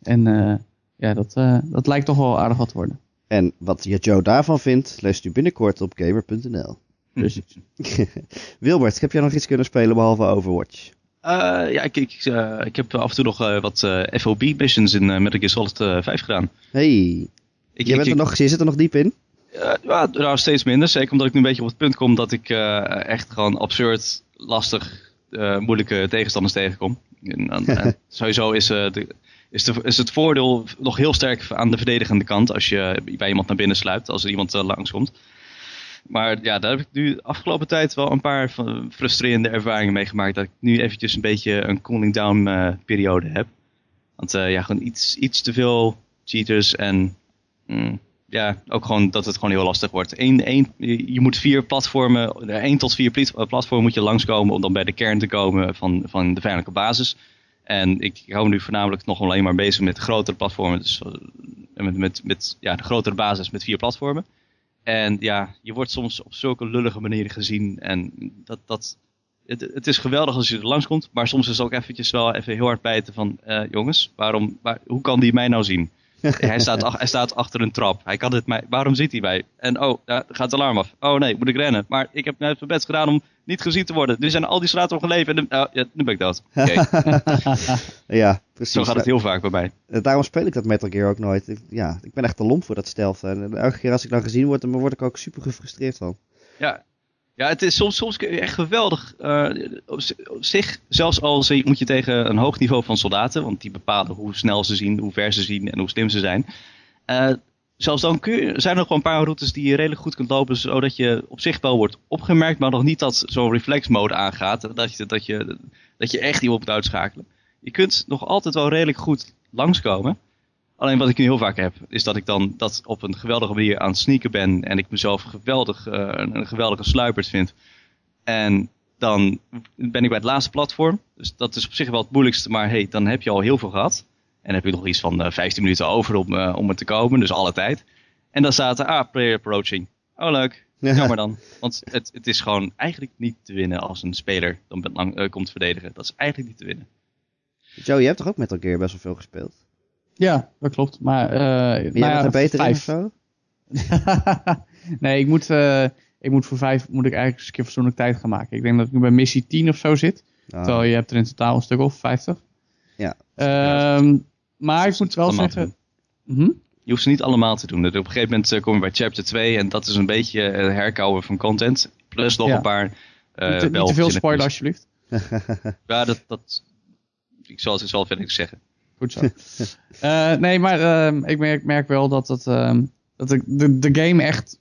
En uh, ja, dat, uh, dat lijkt toch wel aardig wat te worden. En wat je Joe daarvan vindt, leest u binnenkort op Gamer punt n l. Precies. Wilbert, heb jij nog iets kunnen spelen behalve Overwatch? Uh, ja, ik, ik, uh, ik heb af en toe nog uh, wat uh, F O B missions in uh, Metal Gear Solid uh, vijf gedaan. Hey, ik, je, ik, bent ik, er nog, je zit er nog diep in? Uh, nou, steeds minder. Zeker omdat ik nu een beetje op het punt kom dat ik uh, echt gewoon absurd, lastig, uh, moeilijke tegenstanders tegenkom. En, uh, sowieso is, uh, de, is, de, is het voordeel nog heel sterk aan de verdedigende kant als je bij iemand naar binnen sluipt, als er iemand uh, langskomt. Maar ja, daar heb ik nu de afgelopen tijd wel een paar frustrerende ervaringen mee gemaakt. Dat ik nu eventjes een beetje een cooling down uh, periode heb. Want uh, ja, gewoon iets, iets te veel cheaters en... Mm, ja, ook gewoon dat het gewoon heel lastig wordt. Eén, één, je moet vier platformen, één tot vier platformen moet je langskomen om dan bij de kern te komen van, van de vijandelijke basis. En ik hou me nu voornamelijk nog alleen maar bezig met grotere platformen. Dus met, met, met ja, de grotere basis met vier platformen. En ja, je wordt soms op zulke lullige manieren gezien. En dat, dat, het, het is geweldig als je er langskomt. Maar soms is het ook eventjes wel even heel hard bijten van, uh, jongens, waarom, waar, hoe kan die mij nou zien? hij, staat ach, hij staat achter een trap. Hij kan dit mij, waarom ziet hij mij? En oh, daar gaat het alarm af. Oh nee, moet ik rennen. Maar ik heb net mijn best gedaan om niet gezien te worden. Nu zijn al die straten omgeleven. En de, oh, ja, nu ben ik dood. Okay. Ja, precies. Zo gaat het heel vaak bij mij. Daarom speel ik dat Metal Gear ook nooit. Ik, ja, ik ben echt te lomp voor dat stealth. En elke keer als ik dan gezien word, dan word ik ook super gefrustreerd van. Ja. Ja, het is soms, soms echt geweldig. Uh, op zich, zelfs al moet je tegen een hoog niveau van soldaten, want die bepalen hoe snel ze zien, hoe ver ze zien en hoe slim ze zijn. Uh, zelfs dan kun je, zijn er gewoon een paar routes die je redelijk goed kunt lopen, zodat je op zich wel wordt opgemerkt, maar nog niet dat zo'n reflex mode aangaat, dat je, dat je, dat je echt iemand moet uitschakelen. Je kunt nog altijd wel redelijk goed langskomen. Alleen wat ik nu heel vaak heb, is dat ik dan dat op een geweldige manier aan het sneaken ben. En ik mezelf geweldig, uh, een geweldige sluipert vind. En dan ben ik bij het laatste platform. Dus dat is op zich wel het moeilijkste. Maar hey, dan heb je al heel veel gehad. En heb je nog iets van uh, vijftien minuten over om, uh, om er te komen. Dus alle tijd. En dan staat er, ah, player approaching. Oh, leuk. Jammer dan. Want het, het is gewoon eigenlijk niet te winnen als een speler dan lang, uh, komt verdedigen. Dat is eigenlijk niet te winnen. Joe, je hebt toch ook Metal Gear best wel veel gespeeld? Ja, dat klopt. Maar uh, ben nou ja, beter vijf. In, nee, ik moet, uh, ik moet voor vijf moet ik eigenlijk eens een keer fatsoenlijk tijd gaan maken. Ik denk dat ik nu bij missie tien of zo zit. Oh. Terwijl je hebt er in totaal een stuk of vijftig. Ja. Um, maar ik moet wel zeggen... Hm? Je hoeft ze niet allemaal te doen. Op een gegeven moment kom je bij chapter twee en dat is een beetje herkouwen van content. Plus nog ja. een paar... Uh, niet te veel spoiler alsjeblieft. Ja, dat, dat... Ik zal, ik zal verder niks zeggen. Goed zo. uh, nee, maar uh, ik merk, merk wel dat, het, uh, dat ik, de, de game echt...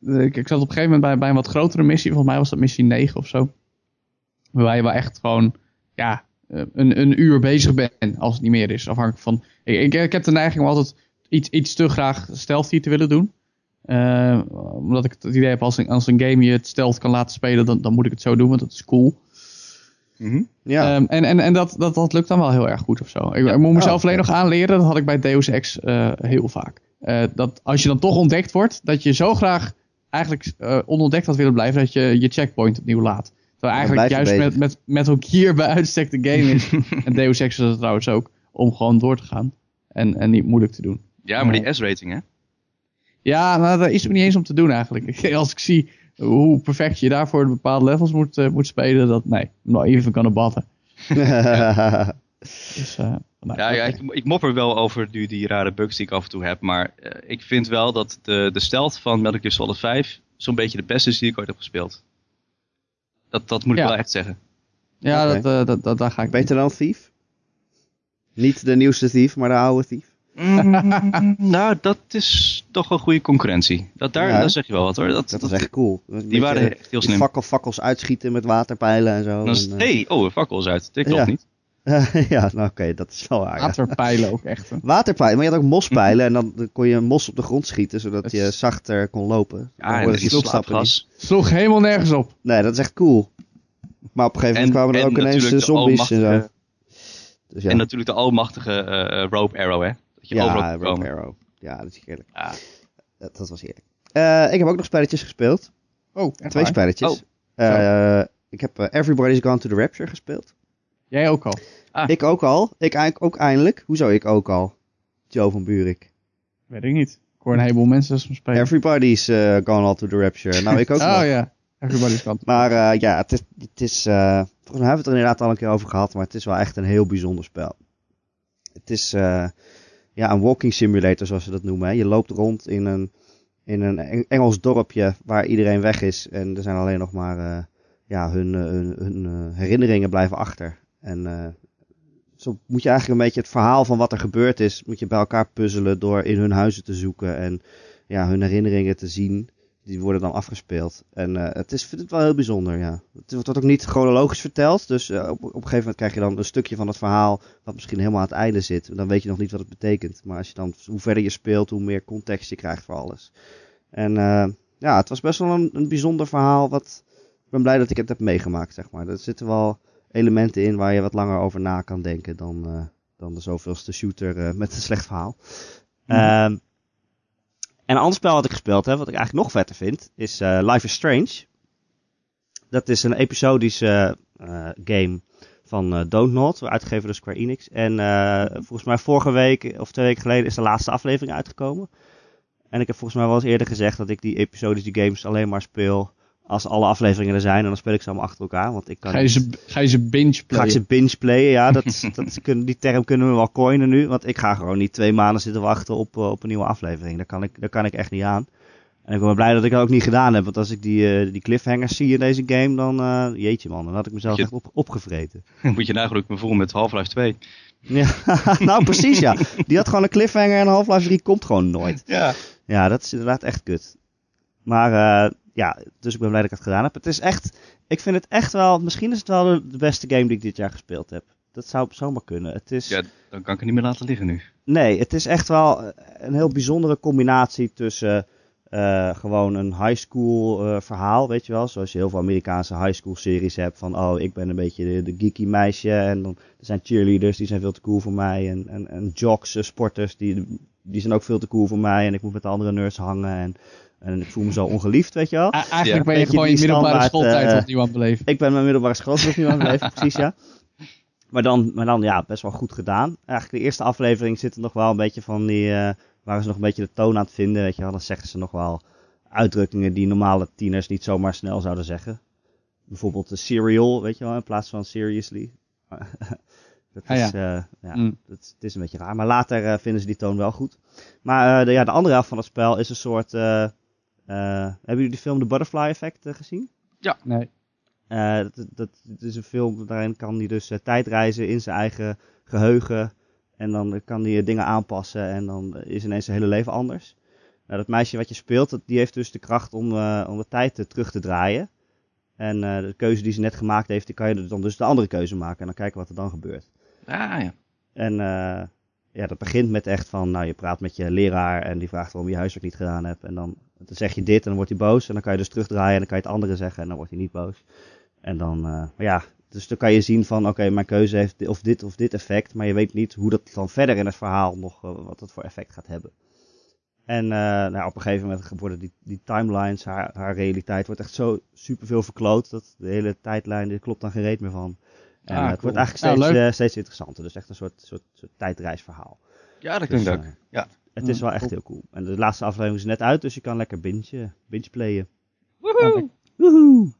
Ik, ik zat op een gegeven moment bij, bij een wat grotere missie. Volgens mij was dat missie negen of zo. Waarbij we echt gewoon... Ja, een, een uur bezig bent. Als het niet meer is. Afhankelijk van... Ik, ik, ik heb de neiging om altijd iets, iets te graag stealthy hier te willen doen. Uh, omdat ik het idee heb, als een, als een game je het stealth kan laten spelen, dan, dan moet ik het zo doen, want dat is cool. Mm-hmm. Ja. Um, en en, en dat, dat, dat lukt dan wel heel erg goed of zo. Ik, ja. ik moet mezelf oh, alleen ja. nog aanleren, dat had ik bij Deus Ex uh, heel vaak. Uh, dat als je dan toch ontdekt wordt, dat je zo graag eigenlijk uh, onontdekt had willen blijven, dat je je checkpoint opnieuw laat. Terwijl eigenlijk juist met, met, met ook hier bij uitstek de game is. En Deus Ex is dat trouwens ook, om gewoon door te gaan. En, en niet moeilijk te doen. Ja, maar die S-rating, hè? Ja, nou, dat is ook niet eens om te doen eigenlijk. Als ik zie hoe perfect je daarvoor bepaalde levels moet, uh, moet spelen, dat nee, nou even kan batten. Ja, dus, uh, nou, ja, ja ik, ik mopper wel over die, die rare bugs die ik af en toe heb, maar uh, ik vind wel dat de, de stealth van Metal Gear Solid vijf zo'n beetje de beste is die ik ooit heb gespeeld. Dat, dat moet ik ja. wel echt zeggen. Ja, okay. dat, uh, dat, dat, daar ga ik. Beter dan Thief? Niet de nieuwste Thief, maar de oude Thief. Mm, nou, dat is toch een goede concurrentie. Dat daar, ja, daar zeg je wel wat hoor. Dat, dat, dat is echt cool. Die beetje, waren echt heel slim. Fakkel, fakkels uitschieten met waterpijlen en zo. Hé, hey, oh, een fakkel is uit. Tikt ja. of niet? ja, nou oké, okay, dat is wel aardig. Waterpijlen ook echt. Hè? Waterpijlen, maar je had ook mospijlen en dan kon je een mos op de grond schieten, zodat dat je is... zachter kon lopen. Ja, en dat je slaapgas. Sloeg helemaal nergens op. Nee, dat is echt cool. Maar op een gegeven moment kwamen en, er ook ineens de zombies en zo. Dus ja. En natuurlijk de almachtige uh, rope arrow, hè? Ja, Rob Arrow. Ja, dat is heerlijk. Ah. Dat, dat was heerlijk. Uh, ik heb ook nog spelletjes gespeeld. Oh, Twee waar? spelletjes. Oh. Uh, ik heb uh, Everybody's Gone to the Rapture gespeeld. Jij ook al? Ah. Ik ook al. Ik eigenlijk ook eindelijk. Hoezo ik ook al? Joe van Purik. Weet ik niet. Ik hoor een heleboel mensen spelen. Everybody's uh, Gone all to the Rapture. Nou, ik ook wel. Oh ja, yeah. Everybody's Gone. Maar uh, ja, het is... Het is uh, volgens mij hebben we het er inderdaad al een keer over gehad, maar het is wel echt een heel bijzonder spel. Het is... Uh, Ja, een walking simulator zoals ze dat noemen. Hè. Je loopt rond in een, in een Engels dorpje waar iedereen weg is. En er zijn alleen nog maar uh, ja, hun, uh, hun, hun uh, herinneringen blijven achter. En uh, zo moet je eigenlijk een beetje het verhaal van wat er gebeurd is, moet je bij elkaar puzzelen door in hun huizen te zoeken. En ja, hun herinneringen te zien. Die worden dan afgespeeld. En uh, het is, vind het wel heel bijzonder, ja. Het wordt ook niet chronologisch verteld. Dus uh, op, op een gegeven moment krijg je dan een stukje van het verhaal wat misschien helemaal aan het einde zit. Dan weet je nog niet wat het betekent. Maar als je dan, hoe verder je speelt, hoe meer context je krijgt voor alles. En uh, ja, het was best wel een, een bijzonder verhaal. Wat, ik ben blij dat ik het heb meegemaakt, zeg maar. Er zitten wel elementen in waar je wat langer over na kan denken dan, uh, dan de zoveelste shooter uh, met een slecht verhaal. Ehm... Mm. En een ander spel wat ik gespeeld heb, wat ik eigenlijk nog vetter vind, is uh, Life is Strange. Dat is een episodische uh, uh, game van uh, Dontnod, uitgegeven door Square Enix. En uh, volgens mij vorige week of twee weken geleden is de laatste aflevering uitgekomen. En ik heb volgens mij wel eens eerder gezegd dat ik die episodische games alleen maar speel als alle afleveringen er zijn. En dan speel ik ze allemaal achter elkaar. Want ik kan ga, je ze, ga je ze binge playen? Ga ik ze binge playen, ja. Dat, dat, die term kunnen we wel coinen nu. Want ik ga gewoon niet twee maanden zitten wachten op, uh, op een nieuwe aflevering. Daar kan, ik, daar kan ik echt niet aan. En ik ben blij dat ik dat ook niet gedaan heb. Want als ik die, uh, die cliffhangers zie in deze game, dan... Uh, jeetje man, dan had ik mezelf je, echt op, opgevreten. Moet je nagelukkig me voelen met Half-Life twee. Ja, nou precies ja. Die had gewoon een cliffhanger en Half-Life drie komt gewoon nooit. Ja, ja dat is inderdaad echt kut. Maar... Uh, Ja, dus ik ben blij dat ik het gedaan heb. Het is echt, ik vind het echt wel, misschien is het wel de, de beste game die ik dit jaar gespeeld heb. Dat zou zomaar kunnen. Het is, ja, dan kan ik het niet meer laten liggen nu. Nee, het is echt wel een heel bijzondere combinatie tussen uh, gewoon een high school uh, verhaal, weet je wel. Zoals je heel veel Amerikaanse high school series hebt van, oh, ik ben een beetje de, de geeky meisje. En dan er zijn cheerleaders, die zijn veel te cool voor mij. En, en, en jocks, uh, sporters, die, die zijn ook veel te cool voor mij. En ik moet met de andere nerds hangen en... En ik voel me zo ongeliefd, weet je wel. A- eigenlijk ja. ben je gewoon je middelbare schooltijd uh, opnieuw aan het beleven. Ik ben mijn middelbare schooltijd opnieuw aan het beleven, precies, ja. Maar dan, maar dan, ja, best wel goed gedaan. Eigenlijk de eerste aflevering zit er nog wel een beetje van die... Uh, waren ze nog een beetje de toon aan het vinden, weet je wel. Dan zeggen ze nog wel uitdrukkingen die normale tieners niet zomaar snel zouden zeggen. Bijvoorbeeld de cereal, weet je wel, in plaats van seriously. Dat ah, is, ja. Uh, ja, mm. dat, het is een beetje raar. Maar later uh, vinden ze die toon wel goed. Maar uh, de, ja, de andere helft van het spel is een soort... Uh, Uh, hebben jullie de film The Butterfly Effect uh, gezien? Ja. Nee. Uh, dat, dat, dat is een film, daarin kan hij dus uh, tijdreizen in zijn eigen geheugen. En dan kan hij uh, dingen aanpassen en dan is ineens zijn hele leven anders. Nou, dat meisje wat je speelt, dat, die heeft dus de kracht om, uh, om de tijd uh, terug te draaien. En uh, de keuze die ze net gemaakt heeft, die kan je dan dus de andere keuze maken. En dan kijken wat er dan gebeurt. Ah, ja. En uh, ja, dat begint met echt van, nou, je praat met je leraar en die vraagt waarom je huiswerk niet gedaan hebt. En dan, dan zeg je dit en dan wordt hij boos. En dan kan je dus terugdraaien en dan kan je het andere zeggen en dan wordt hij niet boos. En dan, uh, maar ja, dus dan kan je zien van, oké, okay, mijn keuze heeft of dit of dit effect. Maar je weet niet hoe dat dan verder in het verhaal nog, uh, wat dat voor effect gaat hebben. En uh, nou, op een gegeven moment worden die, die timelines, haar, haar realiteit, wordt echt zo superveel verkloot. Dat de hele tijdlijn, er klopt dan geen reet meer van. En ah, uh, het cool. wordt eigenlijk steeds, ja, uh, steeds interessanter. Dus echt een soort, soort, soort tijdreisverhaal. Ja, dat klinkt dus, leuk. Uh, ja. Het ja, is wel echt cool. heel cool. En de laatste aflevering is net uit, dus je kan lekker binge, binge playen. Woehoe! Okay. Woehoe!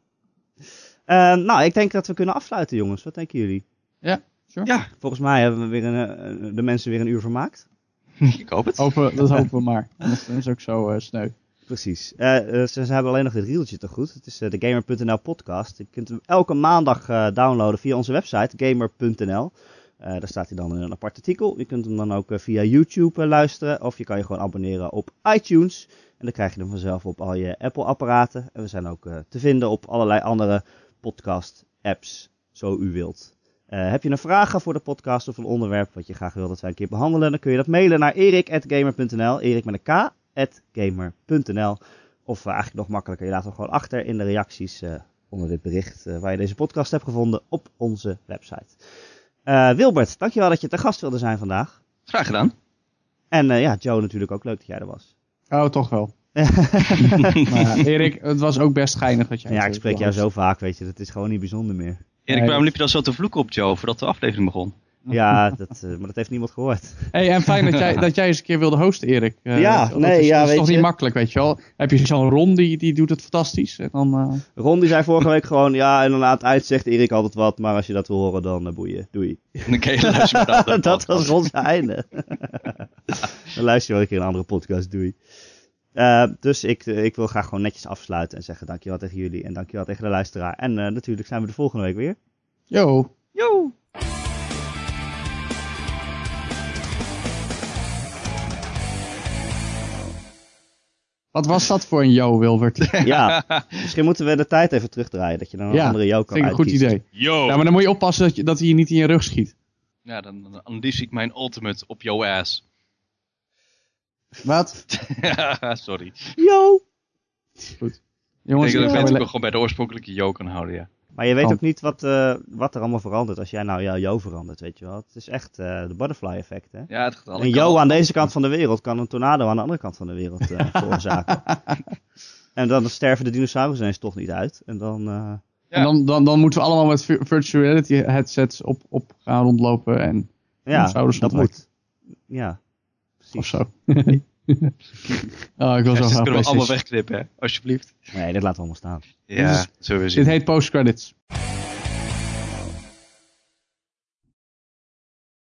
Uh, nou, ik denk dat we kunnen afsluiten, jongens. Wat denken jullie? Ja, sure. Ja, volgens mij hebben we weer een, uh, de mensen weer een uur vermaakt. Ik hoop het. Hopen, dat hopen we maar. Dat is ook zo uh, sneu. Precies. Uh, ze, ze hebben alleen nog dit rieltje te goed. Het is uh, de Gamer punt n l podcast. Je kunt hem elke maandag uh, downloaden via onze website Gamer punt n l. Uh, daar staat hij dan in een apart artikel. Je kunt hem dan ook uh, via YouTube uh, luisteren. Of je kan je gewoon abonneren op iTunes. En dan krijg je hem vanzelf op al je Apple apparaten. En we zijn ook uh, te vinden op allerlei andere podcast apps. Zo u wilt. Uh, heb je een vraag voor de podcast of een onderwerp wat je graag wil dat wij een keer behandelen, dan kun je dat mailen naar erik at gamer punt n l, erik met een k, at gamer punt n l. Of uh, eigenlijk nog makkelijker, je laat hem gewoon achter in de reacties uh, onder dit bericht uh, waar je deze podcast hebt gevonden op onze website. Uh, Wilbert, dankjewel dat je te gast wilde zijn vandaag. Graag gedaan. En uh, ja, Joe natuurlijk ook, leuk dat jij er was. Oh, toch wel. Maar Erik, het was ook best geinig dat jij... Ja, ik spreek jou zo vaak, weet je, dat is gewoon niet bijzonder meer. Erik, waarom liep je dan zo te vloeken op Joe voordat de aflevering begon? Ja, dat, uh, maar dat heeft niemand gehoord. Hey, en fijn dat jij, dat jij eens een keer wilde hosten, Erik. Uh, ja, nee, dat is, ja, dat is toch je. niet makkelijk, weet je wel. Heb je zo'n Ron, die, die doet het fantastisch. En dan, uh... Ron die zei vorige week gewoon, ja, en dan aan het eind zegt Erik altijd wat, maar als je dat wil horen, dan uh, boeien. Doei. Dan kan je luisteren naar de podcast. Dat was Ron's einde. Dan luister je wel een keer een andere podcast, doei. Uh, dus ik, ik wil graag gewoon netjes afsluiten en zeggen dankjewel tegen jullie en dankjewel tegen de luisteraar. En uh, natuurlijk zijn we de volgende week weer. Yo! Yo! Wat was dat voor een yo, Wilbert? Ja, misschien moeten we de tijd even terugdraaien, dat je dan een ja, andere yo kan uitkiezen. Ja, vind ik een goed idee. Yo! Ja, maar dan moet je oppassen dat, je, dat hij je niet in je rug schiet. Ja, dan, dan unleash ik mijn ultimate op yo ass. Wat? Sorry. Yo! Goed. Jongens, ik denk dat ik me gewoon bij de oorspronkelijke yo kan houden, ja. Maar je weet oh. ook niet wat, uh, wat er allemaal verandert als jij nou jouw yo verandert, weet je wel. Het is echt uh, de butterfly effect, hè. Ja, het een yo aan deze kant van de wereld kan een tornado aan de andere kant van de wereld uh, veroorzaken. En dan sterven de dinosaurussen ineens toch niet uit. En dan... Uh... Ja. En dan, dan, dan moeten we allemaal met virtual reality headsets op, op gaan rondlopen en... Ja, dat ontwijken. moet. Ja. Of zo. Oh, ik wil zo ja, gaan. Kunnen we allemaal wegknippen, hè? Alsjeblieft. Nee, dat laten we allemaal staan. Ja, dus, sowieso. Dit heet post-credits.